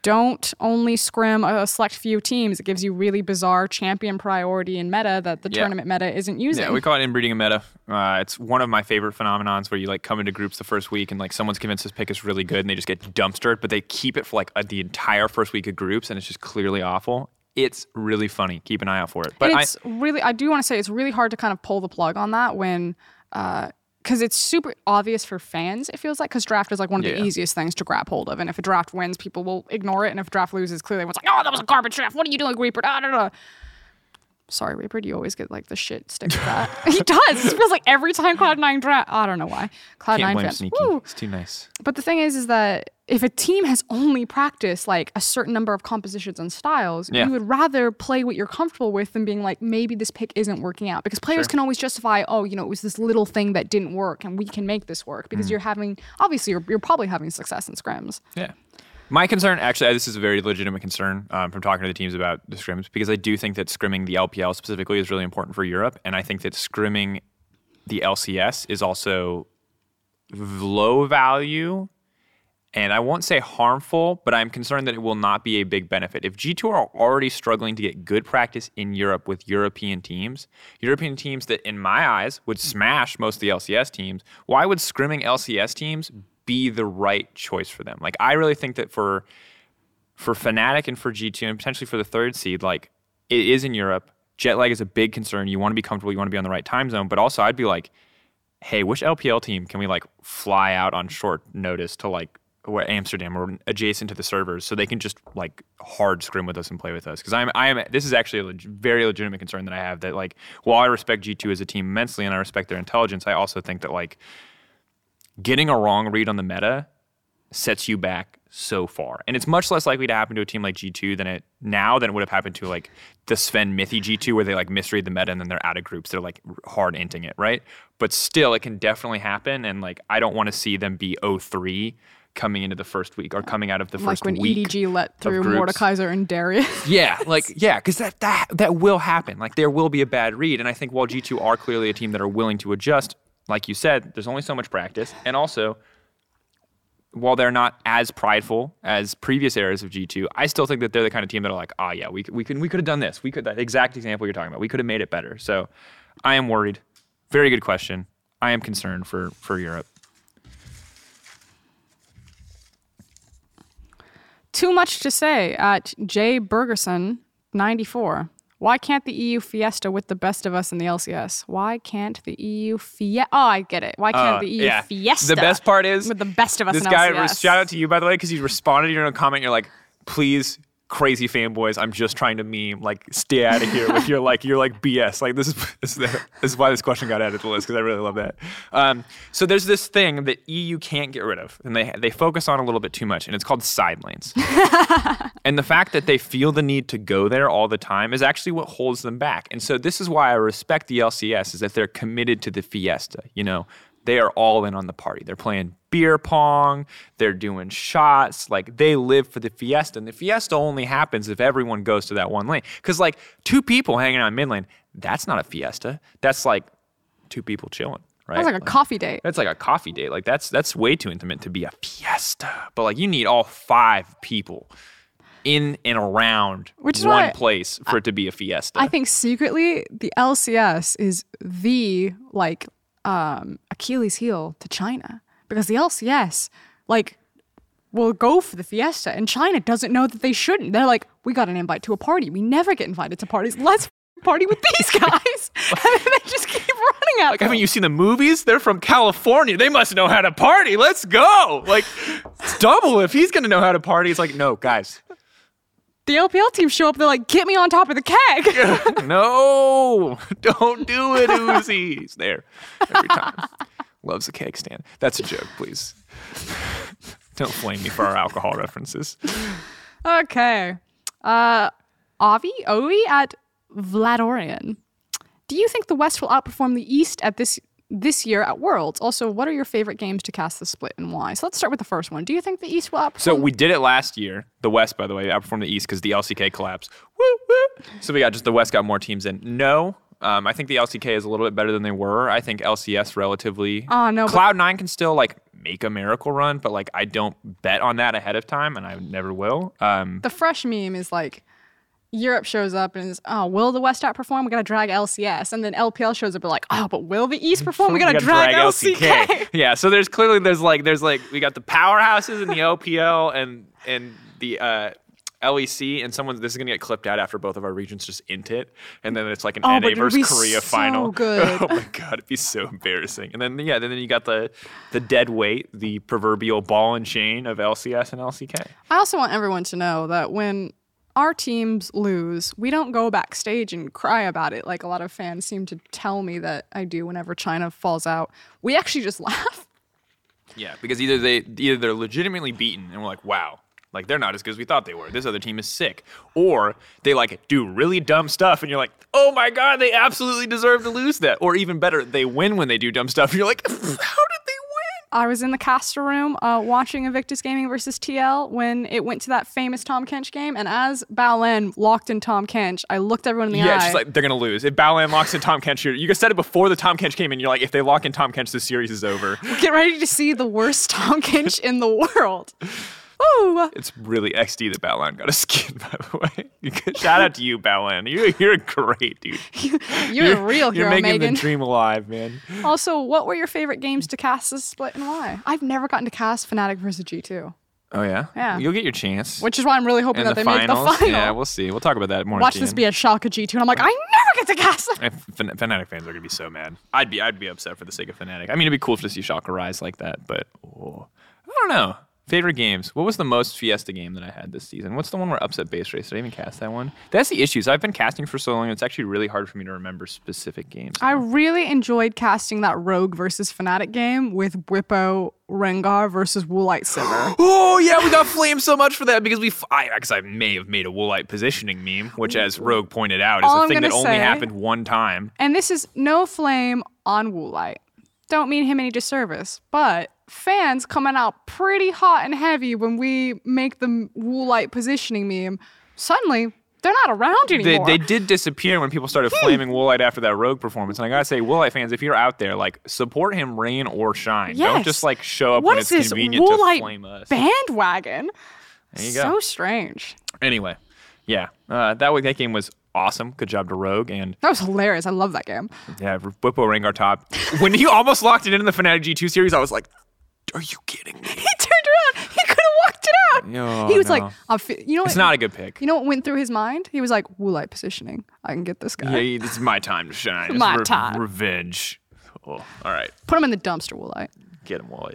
don't only scrim a select few teams. It gives you really bizarre champion priority in meta that the tournament meta isn't using. Yeah, we call it inbreeding a meta. It's one of my favorite phenomenons where you like come into groups the first week and like someone's convinced this pick is really good and they just get dumpstered, but they keep it for like the entire first week of groups and it's just clearly awful. It's really funny. Keep an eye out for it. But I do want to say it's really hard to kind of pull the plug on that when because it's super obvious for fans, it feels like, because draft is like one of the easiest things to grab hold of. And if a draft wins, people will ignore it. And if a draft loses, clearly everyone's like, oh, that was a garbage draft. What are you doing, Reaper? Sorry, Reaper, you always get like the shit stick with that. He does. It feels like every time Cloud9 draft. I don't know why. Cloud9 fans. Sneaky. It's too nice. But the thing is that if a team has only practiced like a certain number of compositions and styles, you would rather play what you're comfortable with than being like, maybe this pick isn't working out. Because players can always justify, it was this little thing that didn't work and we can make this work. Because you're probably having success in scrims. Yeah. My concern, actually, this is a very legitimate concern from talking to the teams about the scrims, because I do think that scrimming the LPL specifically is really important for Europe. And I think that scrimming the LCS is also low value. And I won't say harmful, but I'm concerned that it will not be a big benefit. If G2 are already struggling to get good practice in Europe with European teams that, in my eyes, would smash most of the LCS teams, why would scrimming LCS teams be the right choice for them? Like, I really think that for Fnatic and for G2 and potentially for the third seed, like, it is in Europe. Jet lag is a big concern. You want to be comfortable. You want to be on the right time zone. But also, I'd be like, hey, which LPL team can we, like, fly out on short notice to, like, Amsterdam or adjacent to the servers so they can just like hard scrim with us and play with us? Because this is actually a very legitimate concern that I have, that like, while I respect G2 as a team immensely and I respect their intelligence, I also think that like getting a wrong read on the meta sets you back so far. And it's much less likely to happen to a team like G2 than it would have happened to like the Sven Mithi G2 where they like misread the meta and then they're out of groups. They're like hard inting it, right? But still, it can definitely happen. And like, I don't want to see them be 0-3 coming into the first week or coming out of the first week. Like when EDG let through Mordekaiser and Darius. Because that will happen. Like there will be a bad read. And I think while G2 are clearly a team that are willing to adjust, like you said, there's only so much practice. And also, while they're not as prideful as previous eras of G2, I still think that they're the kind of team that are like, we could have done this. We could, that exact example you're talking about, we could have made it better. So I am worried. Very good question. I am concerned for Europe. Too much to say at J. Bergerson, 94. Why can't the EU fiesta with the best of us in the LCS? Why can't the EU fiesta? Oh, I get it. Why can't the EU fiesta? The best part is with the best of us in LCS. This guy, shout out to you, by the way, because you responded to your own comment. You're like, please, crazy fanboys, I'm just trying to meme. Like, stay out of here with your BS. Like, this is why this question got added to the list, because I really love that. So there's this thing that EU can't get rid of, and they focus on a little bit too much, and it's called side lanes. And the fact that they feel the need to go there all the time is actually what holds them back. And so this is why I respect the LCS, is that they're committed to the fiesta. You know, they are all in on the party. They're playing beer pong, they're doing shots, like they live for the fiesta. And the fiesta only happens if everyone goes to that one lane. Because like two people hanging out in mid lane, that's not a fiesta. That's like two people chilling, right? That's like a coffee date. That's like a coffee date. Like that's way too intimate to be a fiesta. But like you need all five people in and around one place for it to be a fiesta. I think secretly the LCS is the like Achilles heel to China, because the LCS, like, will go for the fiesta, and China doesn't know that they shouldn't. They're like, we got an invite to a party. We never get invited to parties. Let's party with these guys. And then they just keep running out. Like, haven't you seen the movies? They're from California. They must know how to party. Let's go. Like, it's double if he's going to know how to party. It's like, no, guys. The LPL team show up. They're like, get me on top of the keg. No, don't do it, Uzi. He's there every time. Loves a keg stand. That's a joke, please. Don't blame me for our alcohol references. Okay. Ovi at Vladorian. Do you think the West will outperform the East at this year at Worlds? Also, what are your favorite games to cast the split and why? So let's start with the first one. Do you think the East will outperform? So we did it last year. The West, by the way, outperformed the East because the LCK collapsed. Woo, woo. So we got just the West got more teams in. No. I think the LCK is a little bit better than they were. I think LCS relatively. Oh, no. Cloud9 can still, like, make a miracle run, but, like, I don't bet on that ahead of time, and I never will. The fresh meme is, like, Europe shows up and is, oh, will the West outperform? We got to drag LCS. And then LPL shows up and like, oh, but will the East perform? We got to drag LCK. Yeah, so there's clearly, there's we got the powerhouses and the LPL and the... LEC, and this is going to get clipped out after both of our regions just int it, and then it's like an NA versus Korea final. Good. Oh my god, it'd be so embarrassing. And then then you got the dead weight, the proverbial ball and chain of LCS and LCK. I also want everyone to know that when our teams lose, we don't go backstage and cry about it like a lot of fans seem to tell me that I do whenever China falls out. We actually just laugh. Yeah, because either they're legitimately beaten and we're like, wow. Like, they're not as good as we thought they were. This other team is sick. Or they, like, do really dumb stuff, and you're like, oh, my God, they absolutely deserve to lose that. Or even better, they win when they do dumb stuff, and you're like, how did they win? I was in the caster room watching Invictus Gaming versus TL when it went to that famous Tahm Kench game, and as Balan locked in Tahm Kench, I looked everyone in the eye. Yeah, she's like, they're going to lose. If Balan locks in Tahm Kench, you said it before the Tahm Kench came in, you're like, if they lock in Tahm Kench, the series is over. Get ready to see the worst Tahm Kench in the world. Ooh. It's really XD that Balan got a skin, by the way. Shout out to you, Balan. You're great, dude. You're a real hero, Megan. You're making the dream alive, man. Also, what were your favorite games to cast this split and why? I've never gotten to cast Fnatic versus G2. Oh, yeah? Yeah. You'll get your chance. Which is why I'm really hoping that they make the final. Yeah, we'll see. We'll talk about that more. Watch this be a Schalke G2, and I'm like, I never get to cast them. Fnatic fans are going to be so mad. I'd be upset for the sake of Fnatic. I mean, it'd be cool to see Schalke rise like that, but I don't know. Favorite games. What was the most Fiesta game that I had this season? What's the one where upset base race? Did I even cast that one? That's the issue. So I've been casting for so long, it's actually really hard for me to remember specific games. I really enjoyed casting that Rogue versus Fnatic game with Bwipo Rengar versus Woolite Sivir. Oh, yeah, we got flamed so much for that because I may have made a Woolite positioning meme, which, as Rogue pointed out, is a thing that only happened one time. And this is no flame on Woolite. Don't mean him any disservice, but... fans coming out pretty hot and heavy when we make the Woolite positioning meme. Suddenly, they're not around anymore. They did disappear when people started flaming Woolite after that Rogue performance. And I gotta say, Woolite fans, if you're out there, like, support him, rain or shine. Yes. Don't just like show up when it's convenient to flame us. What is this Woolite bandwagon? There you go. So strange. Anyway, yeah, that game was awesome. Good job to Rogue. And that was hilarious. I love that game. Yeah, Bwipo Rengar top. When he almost locked it in the Fnatic G2 series, I was like, are you kidding me? He turned around. He could have walked it out. Oh, he was like, you know what? It's not a good pick. You know what went through his mind? He was like, Woolite positioning. I can get this guy. Yeah, it's my time to shine. It's my time. Revenge. Oh, all right. Put him in the dumpster, Woolite. Get him, Woolite.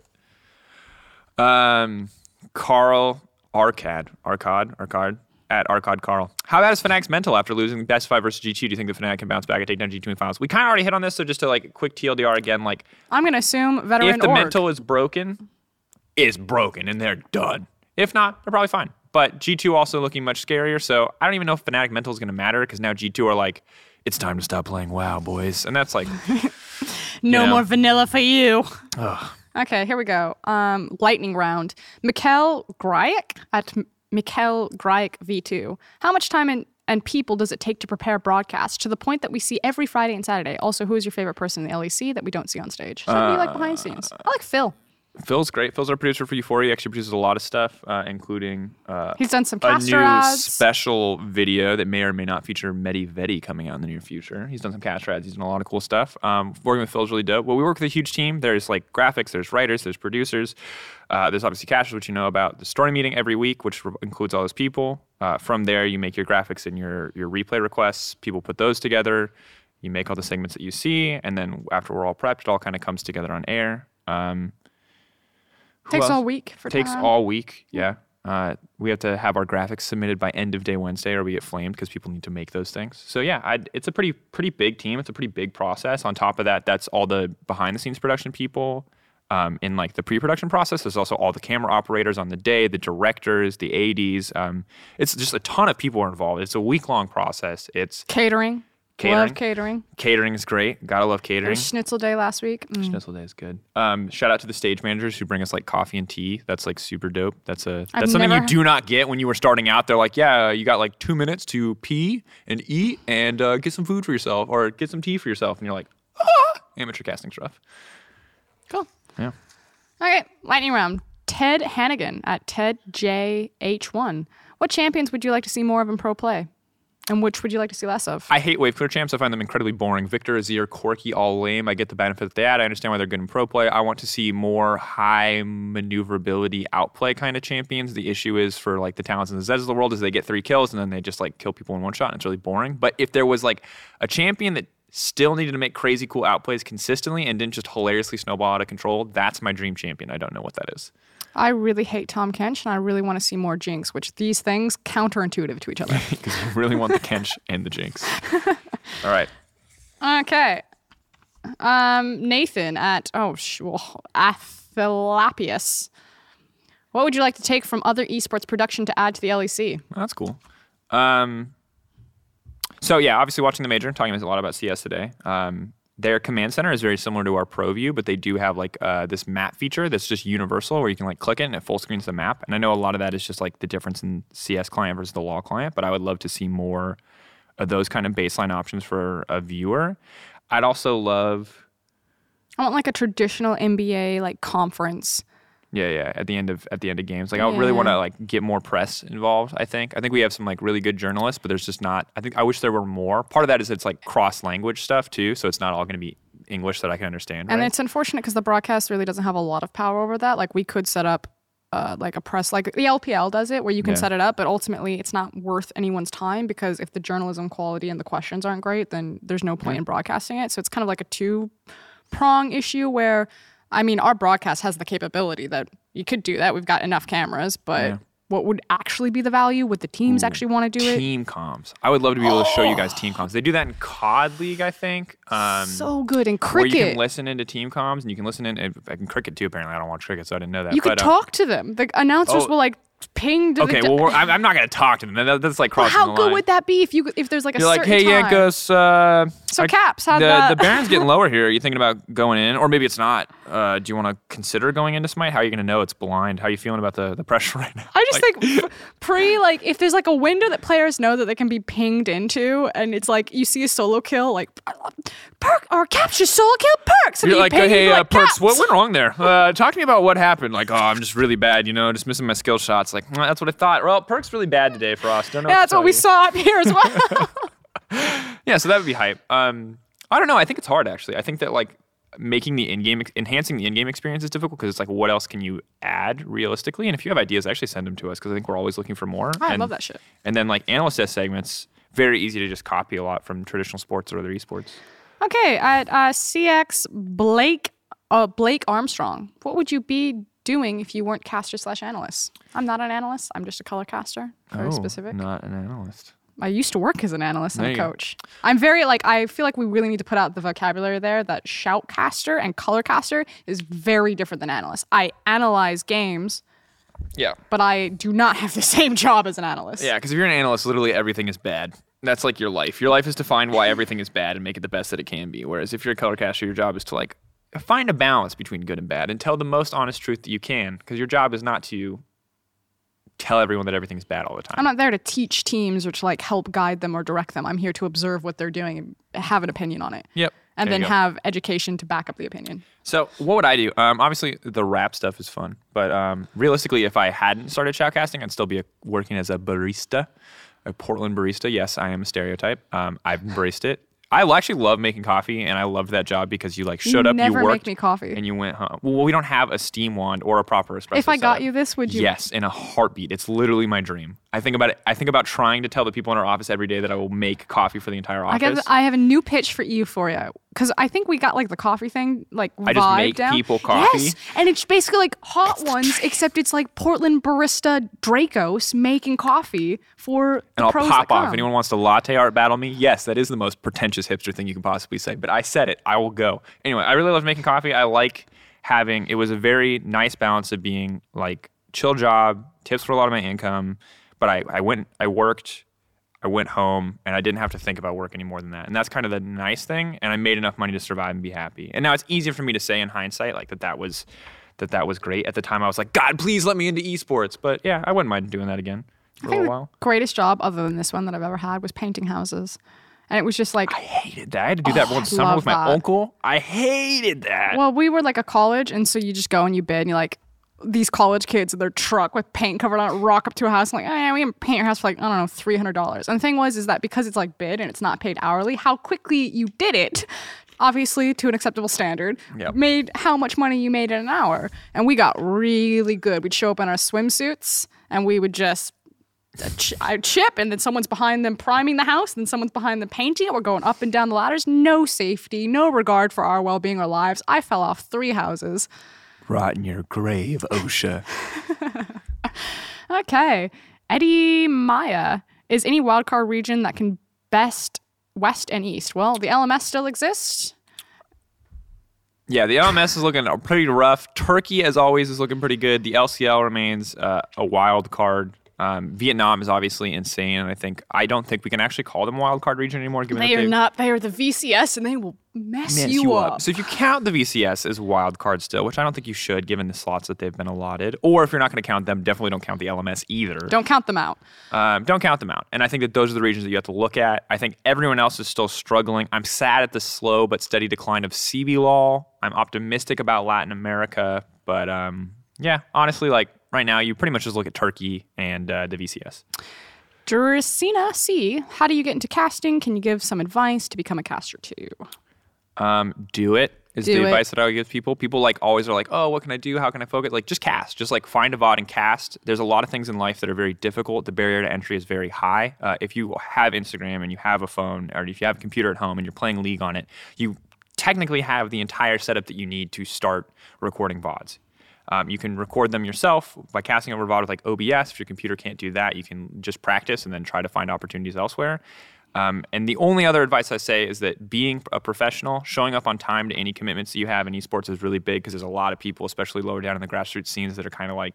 Carl Arcad. At Arcad Carl. How bad is Fnatic's mental after losing best 5 versus G2? Do you think the Fnatic can bounce back and take down G2 in finals? We kind of already hit on this, so just to like quick TLDR again, like I'm going to assume veteran if the mental is broken, it's broken and they're done. If not, they're probably fine. But G2 also looking much scarier, so I don't even know if Fnatic mental is going to matter because now G2 are like, it's time to stop playing WoW, boys. And that's like... no more vanilla for you. Ugh. Okay, here we go. Lightning round. Mikhail Graik at... Mikhail Graik V2. How much time and people does it take to prepare broadcasts to the point that we see every Friday and Saturday? Also, who is your favorite person in the LEC that we don't see on stage? So who do you like behind the scenes? I like Phil. Phil's great. Phil's our producer for Euphoria. He actually produces a lot of stuff, including he's done some caster ads. Special video that may or may not feature Medivetti coming out in the near future. He's done some caster ads. He's done a lot of cool stuff. Working with Phil's really dope. Well, we work with a huge team. There's like graphics, there's writers, there's producers. There's obviously casters, which you know about. The story meeting every week, which includes all those people. From there, you make your graphics and your replay requests. People put those together. You make all the segments that you see. And then after we're all prepped, it all kind of comes together on air. Takes all week, yeah. We have to have our graphics submitted by end of day Wednesday or we get flamed because people need to make those things. So yeah, it's a pretty big team. It's a pretty big process. On top of that, that's all the behind-the-scenes production people. In like the pre-production process, there's also all the camera operators on the day, the directors, the ADs. It's just a ton of people are involved. It's a week-long process. It's catering. Love catering. Catering is great. Gotta love catering. Schnitzel day last week. Schnitzel day is good. Shout out to the stage managers who bring us like coffee and tea. That's like super dope. That's something you do not get when you were starting out. They're like, yeah, you got like 2 minutes to pee and eat and get some food for yourself or get some tea for yourself. And you're like, amateur casting stuff. Cool. Yeah. Okay. Lightning round. Ted Hannigan at TedJH1. What champions would you like to see more of in pro play? And which would you like to see less of? I hate wave clear champs. I find them incredibly boring. Victor, Azir, Corki, all lame. I get the benefit of that. I understand why they're good in pro play. I want to see more high maneuverability outplay kind of champions. The issue is for like the Talons and the Zeds of the world is they get 3 kills and then they just like kill people in one shot and it's really boring. But if there was like a champion that still needed to make crazy cool outplays consistently and didn't just hilariously snowball out of control, that's my dream champion. I don't know what that is. I really hate Tahm Kench, and I really want to see more Jinx, which these things counterintuitive to each other. Because you really want the Kench and the Jinx. All right. Okay. Nathan at Athalapius. What would you like to take from other esports production to add to the LEC? Oh, that's cool. So yeah, obviously watching the major, talking a lot about CS today. Their command center is very similar to our Pro View, but they do have like this map feature that's just universal where you can like click it and it full screens the map. And I know a lot of that is just like the difference in CS client versus the LoL client, but I would love to see more of those kind of baseline options for a viewer. I'd also love... I want like a traditional NBA like conference. Yeah. At the end of games, like I really want to like get more press involved. I think we have some like really good journalists, but there's just not. I wish there were more. Part of that is it's like cross language stuff too, so it's not all going to be English that I can understand. And right? It's unfortunate because the broadcast really doesn't have a lot of power over that. Like we could set up like a press, like the LPL does it, where you can set it up, but ultimately it's not worth anyone's time because if the journalism quality and the questions aren't great, then there's no point in broadcasting it. So it's kind of like a 2-prong issue where. I mean, our broadcast has the capability that you could do that. We've got enough cameras, but what would actually be the value? Would the teams actually want to do it? Team comms. I would love to be able to show you guys team comms. They do that in COD League, I think. So good. And cricket. Where you can listen into team comms, and you can listen in cricket, too. Apparently, I don't watch cricket, so I didn't know that. You could talk to them. The announcers were like, pinged. Okay, I'm not going to talk to them. That's like crossing the line. How good would that be if there's like a certain time? You're like, hey, Yankos. So Caps, how's that? The Baron's getting lower here. Are you thinking about going in? Or maybe it's not. Do you want to consider going into Smite? How are you going to know it's blind? How are you feeling about the pressure right now? I just think if there's like a window that players know that they can be pinged into and it's like you see a solo kill, like Perk or Caps just solo kill Perks. You're like, hey, Perks, what went wrong there? Talk to me about what happened. Like, I'm just really bad, just missing my skill shots. It's like, that's what I thought. Well, Perk's really bad today, Frost. Don't know that's what we saw up here as well. Yeah, so that would be hype. I don't know. I think it's hard, actually. I think that, like, enhancing the in-game experience is difficult because it's like, what else can you add realistically? And if you have ideas, actually send them to us because I think we're always looking for more. I love that shit. And then, like, analyst desk segments, very easy to just copy a lot from traditional sports or other esports. Okay, at CX Blake Armstrong, what would you be doing if you weren't caster/analyst? I'm not an analyst. I'm just a color caster. Very specific. Not an analyst. I used to work as an analyst and a coach. I'm very I feel like we really need to put out the vocabulary there that shoutcaster and color caster is very different than analyst. I analyze games. Yeah. But I do not have the same job as an analyst. Yeah, because if you're an analyst, literally everything is bad. That's like your life. Your life is to find why everything is bad and make it the best that it can be. Whereas if you're a color caster, your job is to find a balance between good and bad and tell the most honest truth that you can because your job is not to tell everyone that everything's bad all the time. I'm not there to teach teams or to help guide them or direct them. I'm here to observe what they're doing and have an opinion on it. Yep. and then have education to back up the opinion. So what would I do? Obviously, the rap stuff is fun. But realistically, if I hadn't started shoutcasting, I'd still be working as a barista, a Portland barista. Yes, I am a stereotype. I've embraced it. I actually love making coffee, and I loved that job because you like showed up, you worked, make me coffee, and you went home. Well, we don't have a steam wand or a proper espresso. If I got you this, would you? Yes, in a heartbeat. It's literally my dream. I think about it. I think about trying to tell the people in our office every day that I will make coffee for the entire office. I have a new pitch for Euphoria because I think we got like the coffee thing like vibe down. I just make people coffee. Yes, and it's basically like hot ones, except it's like Portland barista Dracos making coffee for the pros. And I'll pop off. If anyone wants to latte art battle me, yes, that is the most pretentious hipster thing you can possibly say, but I said it. I will go. Anyway, I really love making coffee. I like having, it was a very nice balance of being like chill job, tips for a lot of my income, but I worked, I went home, and I didn't have to think about work any more than that. And that's kind of the nice thing, and I made enough money to survive and be happy. And now it's easier for me to say in hindsight like that was great. At the time I was like, God, please let me into esports. But yeah, I wouldn't mind doing that again for a little while. The greatest job other than this one that I've ever had was painting houses. And it was just like... I hated that. I had to do that one summer with my uncle. I hated that. Well, we were like a college, and so you just go and you bid, and you're like, these college kids in their truck with paint covered on it rock up to a house and like, oh yeah, we can paint your house for like, I don't know, $300. And the thing was, is that because it's like bid and it's not paid hourly, how quickly you did it, obviously to an acceptable standard, made how much money you made in an hour. And we got really good. We'd show up in our swimsuits, and we would just... a chip, and then someone's behind them priming the house, and then someone's behind them painting it. We're going up and down the ladders. No safety, no regard for our well-being or lives. I fell off 3 houses. Rot in your grave, OSHA. Okay. Eddie Maya. Is any wildcard region that can best West and East? Well, the LMS still exists. Yeah, the LMS is looking pretty rough. Turkey, as always, is looking pretty good. The LCL remains a wild card. Vietnam is obviously insane, and I don't think we can actually call them wild card region anymore. They are the VCS, and they will mess you up. So if you count the VCS as wild card still, which I don't think you should, given the slots that they've been allotted, or if you're not going to count them, definitely don't count the LMS either. Don't count them out. And I think that those are the regions that you have to look at. I think everyone else is still struggling. I'm sad at the slow but steady decline of CBLOL. I'm optimistic about Latin America, but honestly, like. Right now, you pretty much just look at Turkey and the VCS. Dracina C, how do you get into casting? Can you give some advice to become a caster too? Do it is the advice that I would give people. People like always are like, oh, what can I do? How can I focus? Like just cast. Just like find a VOD and cast. There's a lot of things in life that are very difficult. The barrier to entry is very high. If you have Instagram and you have a phone, or if you have a computer at home and you're playing League on it, you technically have the entire setup that you need to start recording VODs. You can record them yourself by casting over VOD with like OBS. If your computer can't do that, you can just practice and then try to find opportunities elsewhere. And the only other advice I say is that being a professional, showing up on time to any commitments that you have in esports is really big because there's a lot of people, especially lower down in the grassroots scenes, that are kind of like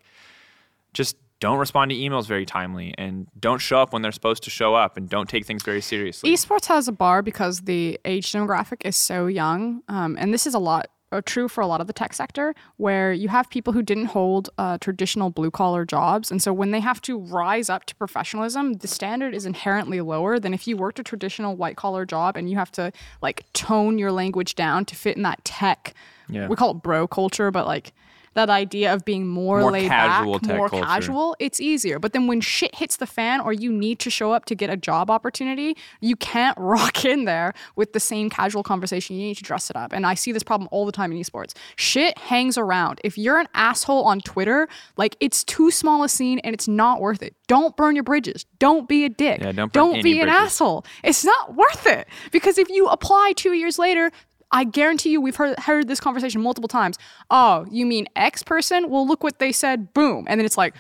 just don't respond to emails very timely and don't show up when they're supposed to show up and don't take things very seriously. Esports has a bar because the age demographic is so young, and this is a lot. True for a lot of the tech sector, where you have people who didn't hold traditional blue-collar jobs, and so when they have to rise up to professionalism, the standard is inherently lower than if you worked a traditional white-collar job and you have to, like, tone your language down to fit in that tech, we call it bro culture, but, like, that idea of being more laid back, more casual, it's easier. But then when shit hits the fan or you need to show up to get a job opportunity, you can't rock in there with the same casual conversation. You need to dress it up. And I see this problem all the time in esports. Shit hangs around. If you're an asshole on Twitter, like it's too small a scene and it's not worth it. Don't burn your bridges. Don't be a dick. Yeah, don't be an asshole. It's not worth it. Because if you apply 2 years later, I guarantee you we've heard this conversation multiple times. Oh, you mean X person? Well, look what they said. Boom. And then it's like,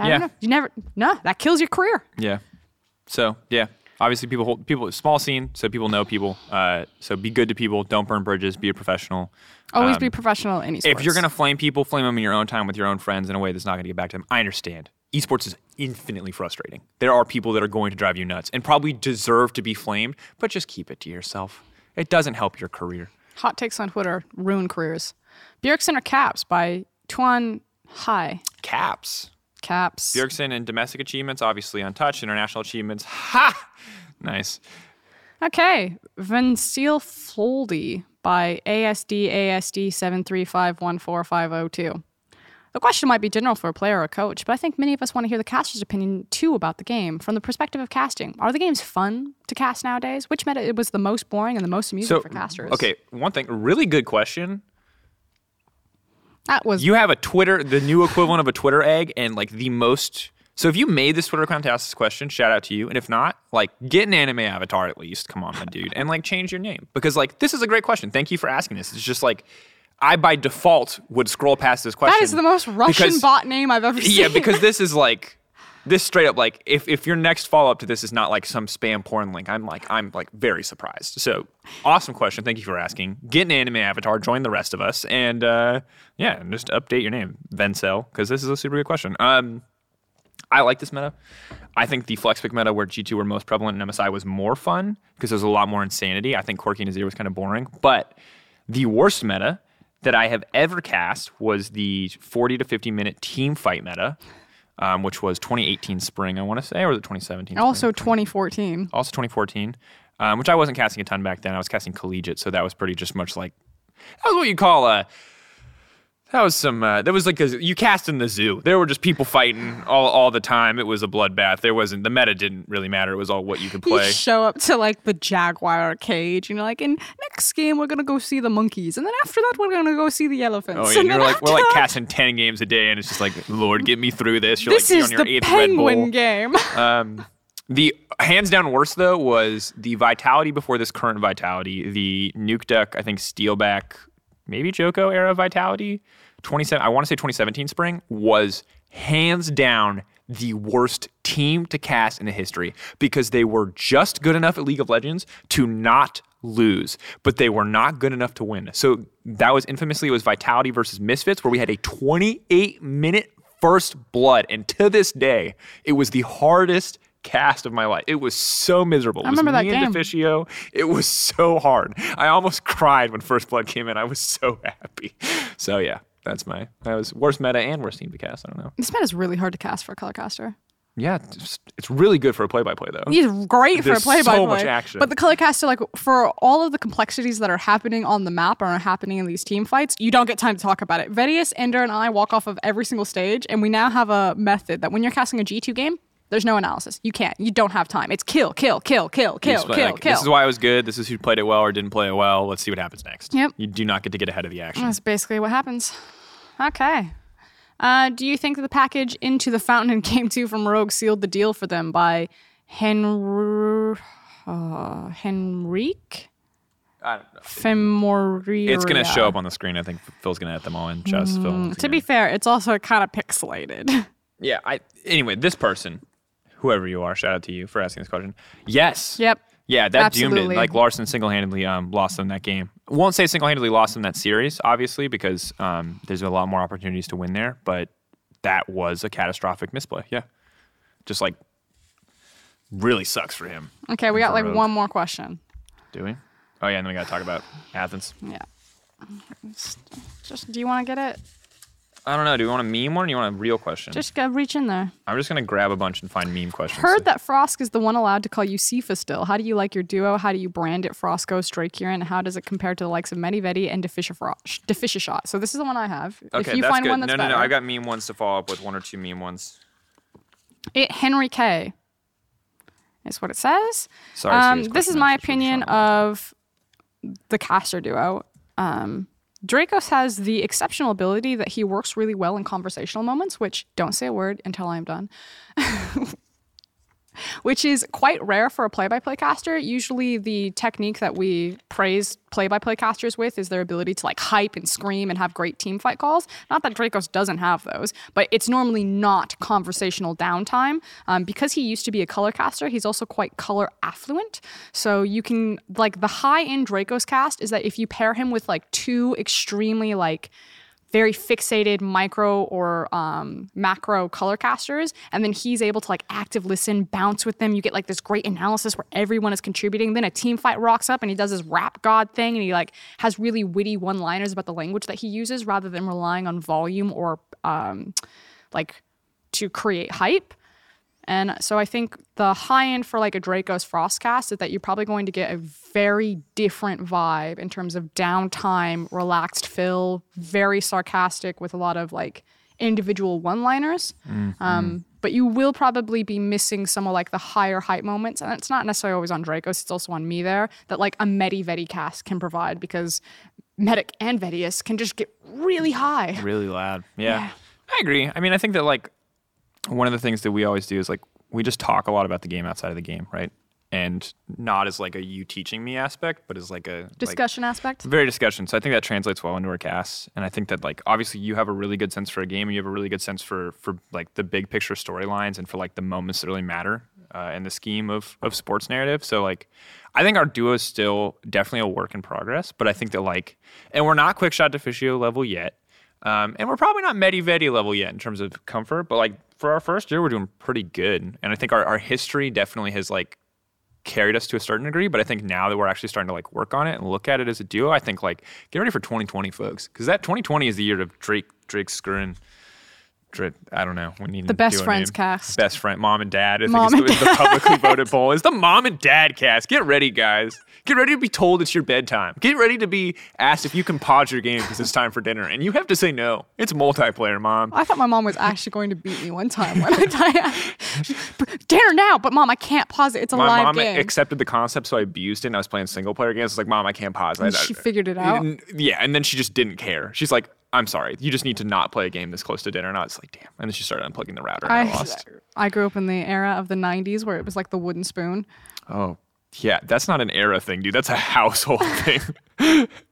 I don't know. That kills your career. Yeah. So, yeah. Obviously, people, small scene, so people know people. So be good to people. Don't burn bridges. Be a professional. Always be professional in esports. If you're going to flame people, flame them in your own time with your own friends in a way that's not going to get back to them. I understand. Esports is infinitely frustrating. There are people that are going to drive you nuts and probably deserve to be flamed, but just keep it to yourself. It doesn't help your career. Hot takes on Twitter ruin careers. Bjergsen or Caps by Tuan Hai? Caps. Bjergsen and domestic achievements, obviously untouched. International achievements, ha! Nice. Okay, Vasil Foldy by ASD7351450. The question might be general for a player or a coach, but I think many of us want to hear the caster's opinion too about the game. From the perspective of casting, are the games fun to cast nowadays? Which meta it was the most boring and the most amusing for casters? Okay, one thing, really good question. That was you have a Twitter, the new equivalent of a Twitter egg, and like the most. So if you made this Twitter account to ask this question, shout out to you. And if not, like get an anime avatar at least. Come on, my dude, and like change your name because like this is a great question. Thank you for asking this. It's just like. I, by default, would scroll past this question. That is the most Russian bot name I've ever seen. Yeah, because this is like, this straight up like, if your next follow-up to this is not like some spam porn link, I'm like very surprised. So, awesome question. Thank you for asking. Get an anime avatar, join the rest of us, and yeah, just update your name, Vencel, because this is a super good question. I like this meta. I think the flex pick meta where G2 were most prevalent and MSI was more fun, because there's a lot more insanity. I think Corki and Azir was kind of boring, but the worst meta that I have ever cast was the 40 to 50 minute team fight meta, which was 2018 spring, I want to say, or was it 2017? Also 2014. Also 2014, which I wasn't casting a ton back then. I was casting collegiate, so that was pretty just much like, that was what you call a, that was some, that was like, you cast in the zoo. There were just people fighting all the time. It was a bloodbath. There wasn't, the meta didn't really matter. It was all what you could play. You show up to like the jaguar cage, and you're like, in next game, we're going to go see the monkeys. And then after that, we're going to go see the elephants. Oh, yeah, and you're like, we're like casting 10 games a day, and it's just like, Lord, get me through this. You're this like, is you're on your the eighth penguin Red Bull. Game. The hands down worst, though, was the Vitality before this current Vitality. The Nuke Duck, I think, Steelback, maybe Joko era Vitality, 27. I want to say 2017 spring was hands down the worst team to cast in the history because they were just good enough at League of Legends to not lose, but they were not good enough to win. So that was infamously, it was Vitality versus Misfits where we had a 28-minute first blood. And to this day, it was the hardest cast of my life. It was so miserable. I remember that game. It was me and Deficio. It was so hard. I almost cried when First Blood came in. I was so happy. So yeah, that was worst meta and worst team to cast. I don't know. This meta is really hard to cast for a color caster. Yeah, it's really good for a play-by-play, though. He's great for a play-by-play. There's so much action. But the color caster, like, for all of the complexities that are happening on the map or are happening in these team fights, you don't get time to talk about it. Vedius, Ender, and I walk off of every single stage, and we now have a method that when you're casting a G2 game, there's no analysis. You can't. You don't have time. It's kill. This is why it was good. This is who played it well or didn't play it well. Let's see what happens next. Yep. You do not get to get ahead of the action. That's basically what happens. Okay. Do you think that the package Into the Fountain in Game 2 from Rogue sealed the deal for them by Henrique? I don't know. Femoria. It's going to show up on the screen. I think Phil's going to add them all in. Just Phil. To be fair, it's also kind of pixelated. Yeah. Anyway, this person... whoever you are, shout out to you for asking this question. Yes. Yep. Yeah, that absolutely doomed it. Like, Larssen single-handedly lost them that game. Won't say single-handedly lost them that series, obviously, because there's a lot more opportunities to win there, but that was a catastrophic misplay. Yeah. Just, like, really sucks for him. Okay, we got, like, one more question. Do we? Oh, yeah, and then we got to talk about Athens. Yeah. Just, do you want to get it? I don't know. Do you want a meme one or do you want a real question? Just go reach in there. I'm just going to grab a bunch and find meme questions. Heard that Frost is the one allowed to call you Sifa still. How do you like your duo? How do you brand it? Frost Ghost, Drake Kieran, and how does it compare to the likes of Medivetti and Deficia Shot? So this is the one I have. Okay, if you find good. One that's better. No. I got meme ones to follow up with, one or two meme ones. Henry K. is what it says. Sorry. This is my opinion of the caster duo. Dracos has the exceptional ability that he works really well in conversational moments, which don't say a word until I'm done, which is quite rare for a play-by-play caster. Usually the technique that we praise play-by-play casters with is their ability to like hype and scream and have great team fight calls. Not that Dracos doesn't have those, but it's normally not conversational downtime. Because he used to be a color caster, he's also quite color affluent. So you can, like, the high-end Dracos cast is that if you pair him with like two extremely like very fixated micro or macro color casters, and then he's able to like active listen, bounce with them. You get like this great analysis where everyone is contributing. Then a team fight rocks up and he does his rap god thing and he like has really witty one-liners about the language that he uses rather than relying on volume or like to create hype. And so I think the high end for like a Dracos Frost cast is that you're probably going to get a very different vibe in terms of downtime, relaxed fill, very sarcastic with a lot of like individual one-liners. Mm-hmm. But you will probably be missing some of like the higher hype moments. And it's not necessarily always on Dracos, it's also on me there, that like a Medi-Vedi cast can provide, because Medic and Vedius can just get really high. Really loud. Yeah. I agree. I mean, I think that like one of the things that we always do is like we just talk a lot about the game outside of the game, right? And not as like a you teaching me aspect, but as like a discussion aspect. Very discussion. So I think that translates well into our casts. And I think that like obviously you have a really good sense for a game, and you have a really good sense for like the big picture storylines and for like the moments that really matter in the scheme of sports narrative. So like I think our duo is still definitely a work in progress, but I think that like, and we're not quick shot deficio level yet. And we're probably not Medi-Vedi level yet in terms of comfort, but like for our first year, we're doing pretty good. And I think our history definitely has like carried us to a certain degree, but I think now that we're actually starting to like work on it and look at it as a duo, I think like get ready for 2020, folks, because that 2020 is the year of Drake Skurin. I don't know. We need the best friends cast. Best friend, mom and dad. I think it's the publicly voted poll. It's the mom and dad cast. Get ready, guys. Get ready to be told it's your bedtime. Get ready to be asked if you can pause your game because it's time for dinner, and you have to say no. It's multiplayer, mom. I thought my mom was actually going to beat me one time when I died. Dinner now, but mom, I can't pause it. It's a live game. My mom accepted the concept, so I abused it. And I was playing single player games. I was like, mom, I can't pause. And she figured it out. Yeah, and then she just didn't care. She's like, I'm sorry, you just need to not play a game this close to dinner. And I was like, damn. And then she started unplugging the router, and I lost. I grew up in the era of the 90s where it was like the wooden spoon. Oh, yeah. That's not an era thing, dude. That's a household thing.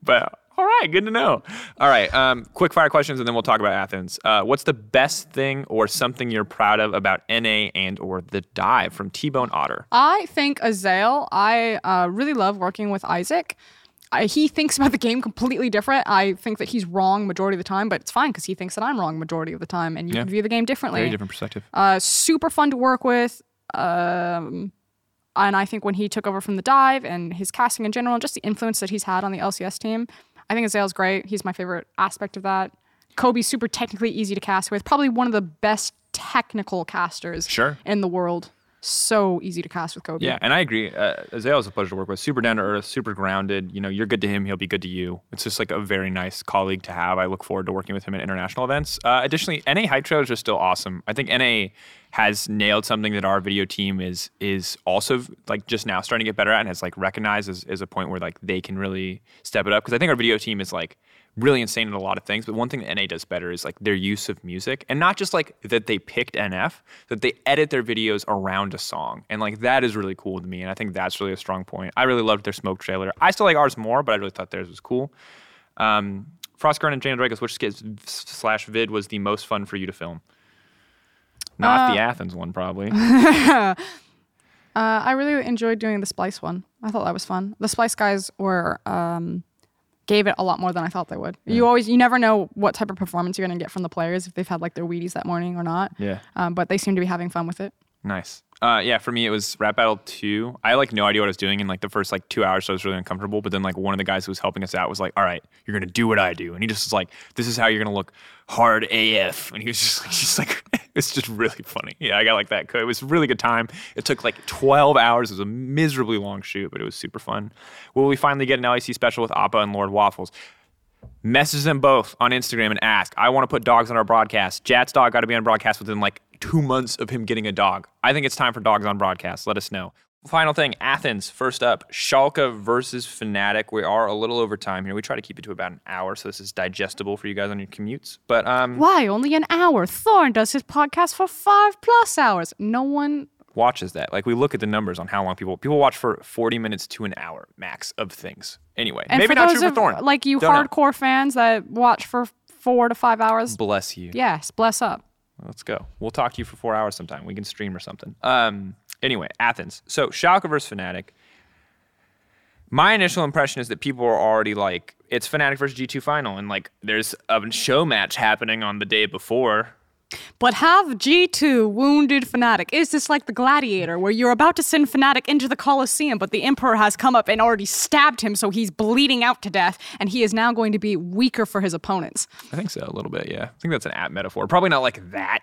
But all right, good to know. All right, quick fire questions, and then we'll talk about Athens. What's the best thing or something you're proud of about NA and or the dive from T-Bone Otter? I think Azale. I really love working with Isaac. He thinks about the game completely different. I think that he's wrong majority of the time, but it's fine because he thinks that I'm wrong majority of the time, and you can view the game differently. Very different perspective. Super fun to work with. And I think when he took over from the dive and his casting in general, just the influence that he's had on the LCS team, I think Azale's great. He's my favorite aspect of that. Kobe's super technically easy to cast with. Probably one of the best technical casters in the world. So easy to cast with Kobe. Yeah, and I agree. Azale is a pleasure to work with. Super down to earth, super grounded. You know, you're good to him, he'll be good to you. It's just like a very nice colleague to have. I look forward to working with him at international events. Additionally, NA hype trailers are still awesome. I think NA has nailed something that our video team is also like just now starting to get better at, and has like recognized as a point where like they can really step it up. Because I think our video team is like really insane at a lot of things, but one thing that NA does better is like their use of music, and not just like that they picked NF, that they edit their videos around a song, and like that is really cool to me, and I think that's really a strong point. I really loved their Smoke trailer. I still like ours more, but I really thought theirs was cool. Frostgurn and Jane Drakus, which /vid was the most fun for you to film? Not the Athens one, probably. I really enjoyed doing the Splyce one. I thought that was fun. The Splyce guys were... gave it a lot more than I thought they would. Yeah. You never know what type of performance you're going to get from the players, if they've had like their Wheaties that morning or not. Yeah. But they seem to be having fun with it. Nice. Yeah, for me, it was Rap Battle 2. I had like no idea what I was doing in like the first like 2 hours, so I was really uncomfortable. But then like one of the guys who was helping us out was like, all right, you're going to do what I do. And he just was like, this is how you're going to look hard AF. And he was just like it's just really funny. Yeah, I got like that. It was a really good time. It took like 12 hours. It was a miserably long shoot, but it was super fun. Will we finally get an LEC special with Appa and Lord Waffles? Message them both on Instagram and ask. I want to put dogs on our broadcast. Jat's dog got to be on broadcast within like 2 months of him getting a dog. I think it's time for dogs on broadcast. Let us know. Final thing, Athens, first up, Schalke versus Fnatic. We are a little over time here. We try to keep it to about an hour, so this is digestible for you guys on your commutes. But why only an hour? Thorne does his podcast for 5+ hours. No one watches that. Like, we look at the numbers on how long people watch for 40 minutes to an hour max of things. Anyway, and maybe not true for Thorne. Like you hardcore fans that watch for 4 to 5 hours. Bless you. Yes, bless up. Let's go. We'll talk to you for 4 hours sometime. We can stream or something. Anyway, Athens. So, Schalke versus Fnatic. My initial impression is that people are already like, it's Fnatic versus G2 final, and like there's a show match happening on the day before. But have G2 wounded Fnatic? Is this like the Gladiator, where you're about to send Fnatic into the Colosseum, but the Emperor has come up and already stabbed him, so he's bleeding out to death, and he is now going to be weaker for his opponents? I think so, a little bit, yeah. I think that's an apt metaphor. Probably not like that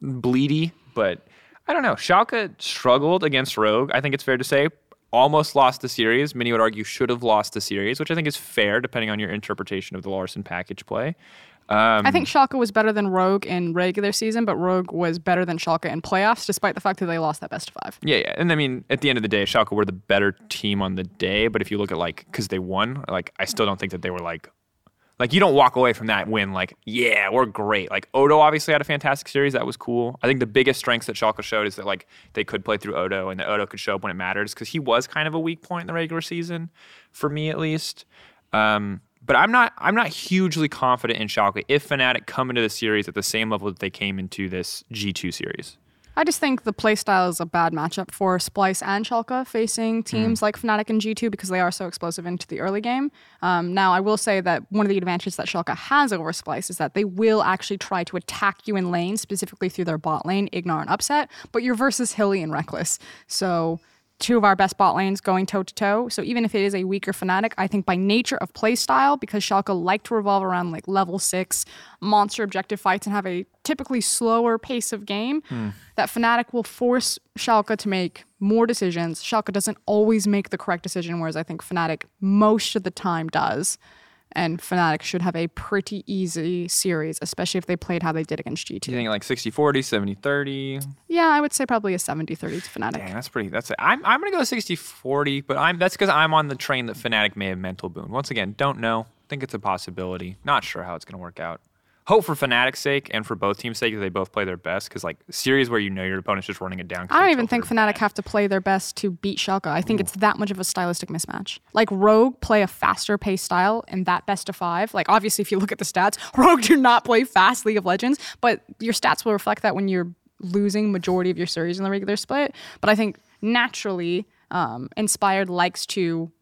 bleedy, but I don't know. Schalke struggled against Rogue, I think it's fair to say. Almost lost the series. Many would argue should have lost the series, which I think is fair depending on your interpretation of the Larssen package play. I think Schalke was better than Rogue in regular season, but Rogue was better than Schalke in playoffs, despite the fact that they lost that best of five. Yeah. And I mean, at the end of the day, Schalke were the better team on the day, but if you look at because they won, I still don't think that they were you don't walk away from that win yeah, we're great. Odo obviously had a fantastic series. That was cool. I think the biggest strengths that Schalke showed is that they could play through Odo and that Odo could show up when it matters because he was kind of a weak point in the regular season, for me at least. But I'm not hugely confident in Schalke if Fnatic come into the series at the same level that they came into this G2 series. I just think the playstyle is a bad matchup for Splyce and Schalke facing teams like Fnatic and G2 because they are so explosive into the early game. Now, I will say that one of the advantages that Schalke has over Splyce is that they will actually try to attack you in lane, specifically through their bot lane, Ignar and Upset, but you're versus Hilly and Rekkles. So two of our best bot lanes going toe-to-toe. So even if it is a weaker Fnatic, I think by nature of playstyle, because Schalke like to revolve around level 6 monster objective fights and have a typically slower pace of game, that Fnatic will force Schalke to make more decisions. Schalke doesn't always make the correct decision, whereas I think Fnatic most of the time does. And Fnatic should have a pretty easy series, especially if they played how they did against G2. You think 60-40, 70-30? Yeah, I would say probably a 70-30 to Fnatic. Dang, I'm going to go 60-40, but that's because I'm on the train that Fnatic may have mental boon. Once again, don't know. Think it's a possibility. Not sure how it's going to work out. Hope for Fnatic's sake and for both teams' sake that they both play their best because, series where your opponent's just running it down. I don't even think Fnatic have to play their best to beat Schalke. I think it's that much of a stylistic mismatch. Rogue play a faster-paced style in that best-of-5. Obviously, if you look at the stats, Rogue do not play fast League of Legends, but your stats will reflect that when you're losing majority of your series in the regular split. But I think, naturally, Inspired likes to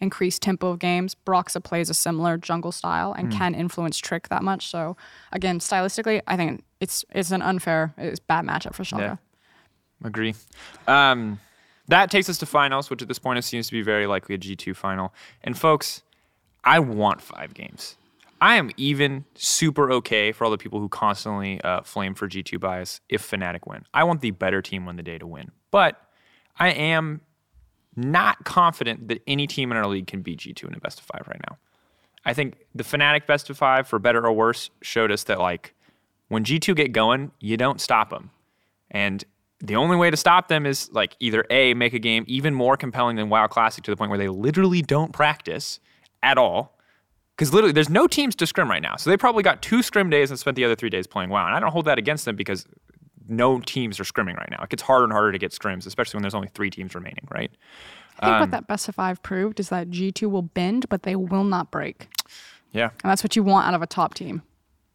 increased tempo of games. Broxa plays a similar jungle style and can influence Trick that much. So again, stylistically, I think it's an unfair, it's bad matchup for Schalke. Yeah. Agree. That takes us to finals, which at this point it seems to be very likely a G2 final. And folks, I want 5 games. I am even super okay for all the people who constantly flame for G2 bias if Fnatic win. I want the better team on the day to win. But I am not confident that any team in our league can beat G2 in a best-of-5 right now. I think the Fnatic best-of-5, for better or worse, showed us that, when G2 get going, you don't stop them. And the only way to stop them is, either A, make a game even more compelling than WoW Classic to the point where they literally don't practice at all. Because literally, there's no teams to scrim right now. So they probably got 2 scrim days and spent the other 3 days playing WoW. And I don't hold that against them because no teams are scrimming right now. It gets harder and harder to get scrims, especially when there's only 3 teams remaining, right? I think what that best-of-5 proved is that G2 will bend, but they will not break. Yeah. And that's what you want out of a top team.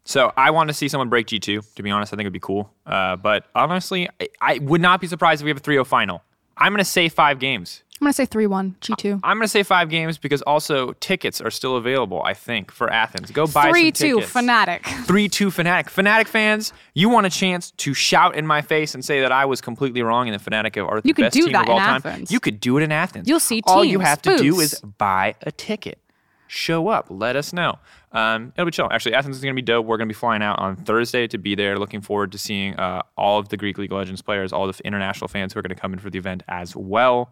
So I want to see someone break G2, to be honest. I think it would be cool. But honestly, I would not be surprised if we have a 3-0 final. I'm going to say 5 games. I'm going to say 3-1, G2. I'm going to say 5 games because also tickets are still available, I think, for Athens. Go buy some tickets. 3-2 Fnatic. 3-2 Fnatic. Fnatic fans, you want a chance to shout in my face and say that I was completely wrong and the Fnatic are the best team of all time. You could do that in Athens. You could do it in Athens. You'll see teams. All you have to do is buy a ticket. Show up. Let us know. It'll be chill. Actually, Athens is going to be dope. We're going to be flying out on Thursday to be there. Looking forward to seeing all of the Greek League of Legends players, all the international fans who are going to come in for the event as well.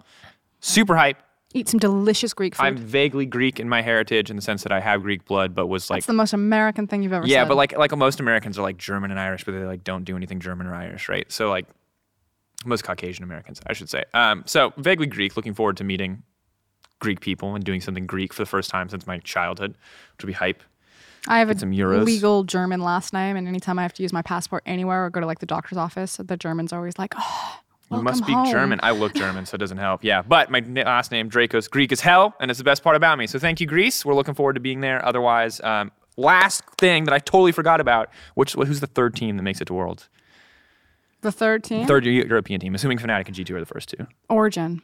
Super hype. Eat some delicious Greek food. I'm vaguely Greek in my heritage in the sense that I have Greek blood, but was That's the most American thing you've ever said. Yeah, but most Americans are German and Irish, but they don't do anything German or Irish, right? So most Caucasian Americans, I should say. So vaguely Greek, looking forward to meeting Greek people and doing something Greek for the first time since my childhood, which will be hype. I have some Euros. Legal German last name, and anytime I have to use my passport anywhere or go to the doctor's office, the German's always you must speak home. German. I look German, so it doesn't help. Yeah, but my last name, Dracos, Greek as hell, and it's the best part about me. So thank you, Greece. We're looking forward to being there. Otherwise, last thing that I totally forgot about, who's the third team that makes it to Worlds? The third team? Third European team, assuming Fnatic and G2 are the first two. Origin.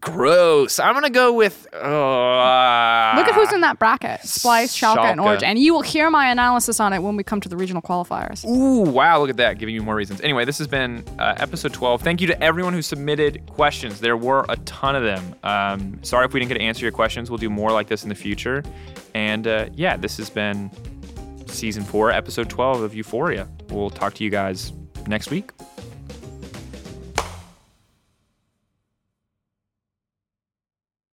Gross. I'm going to go with... Look at who's in that bracket. Splyce, Schalke, and Origin. And you will hear my analysis on it when we come to the regional qualifiers. Ooh, wow. Look at that. Giving you more reasons. Anyway, this has been episode 12. Thank you to everyone who submitted questions. There were a ton of them. Sorry if we didn't get to answer your questions. We'll do more like this in the future. And this has been season 4, episode 12 of Euphoria. We'll talk to you guys next week.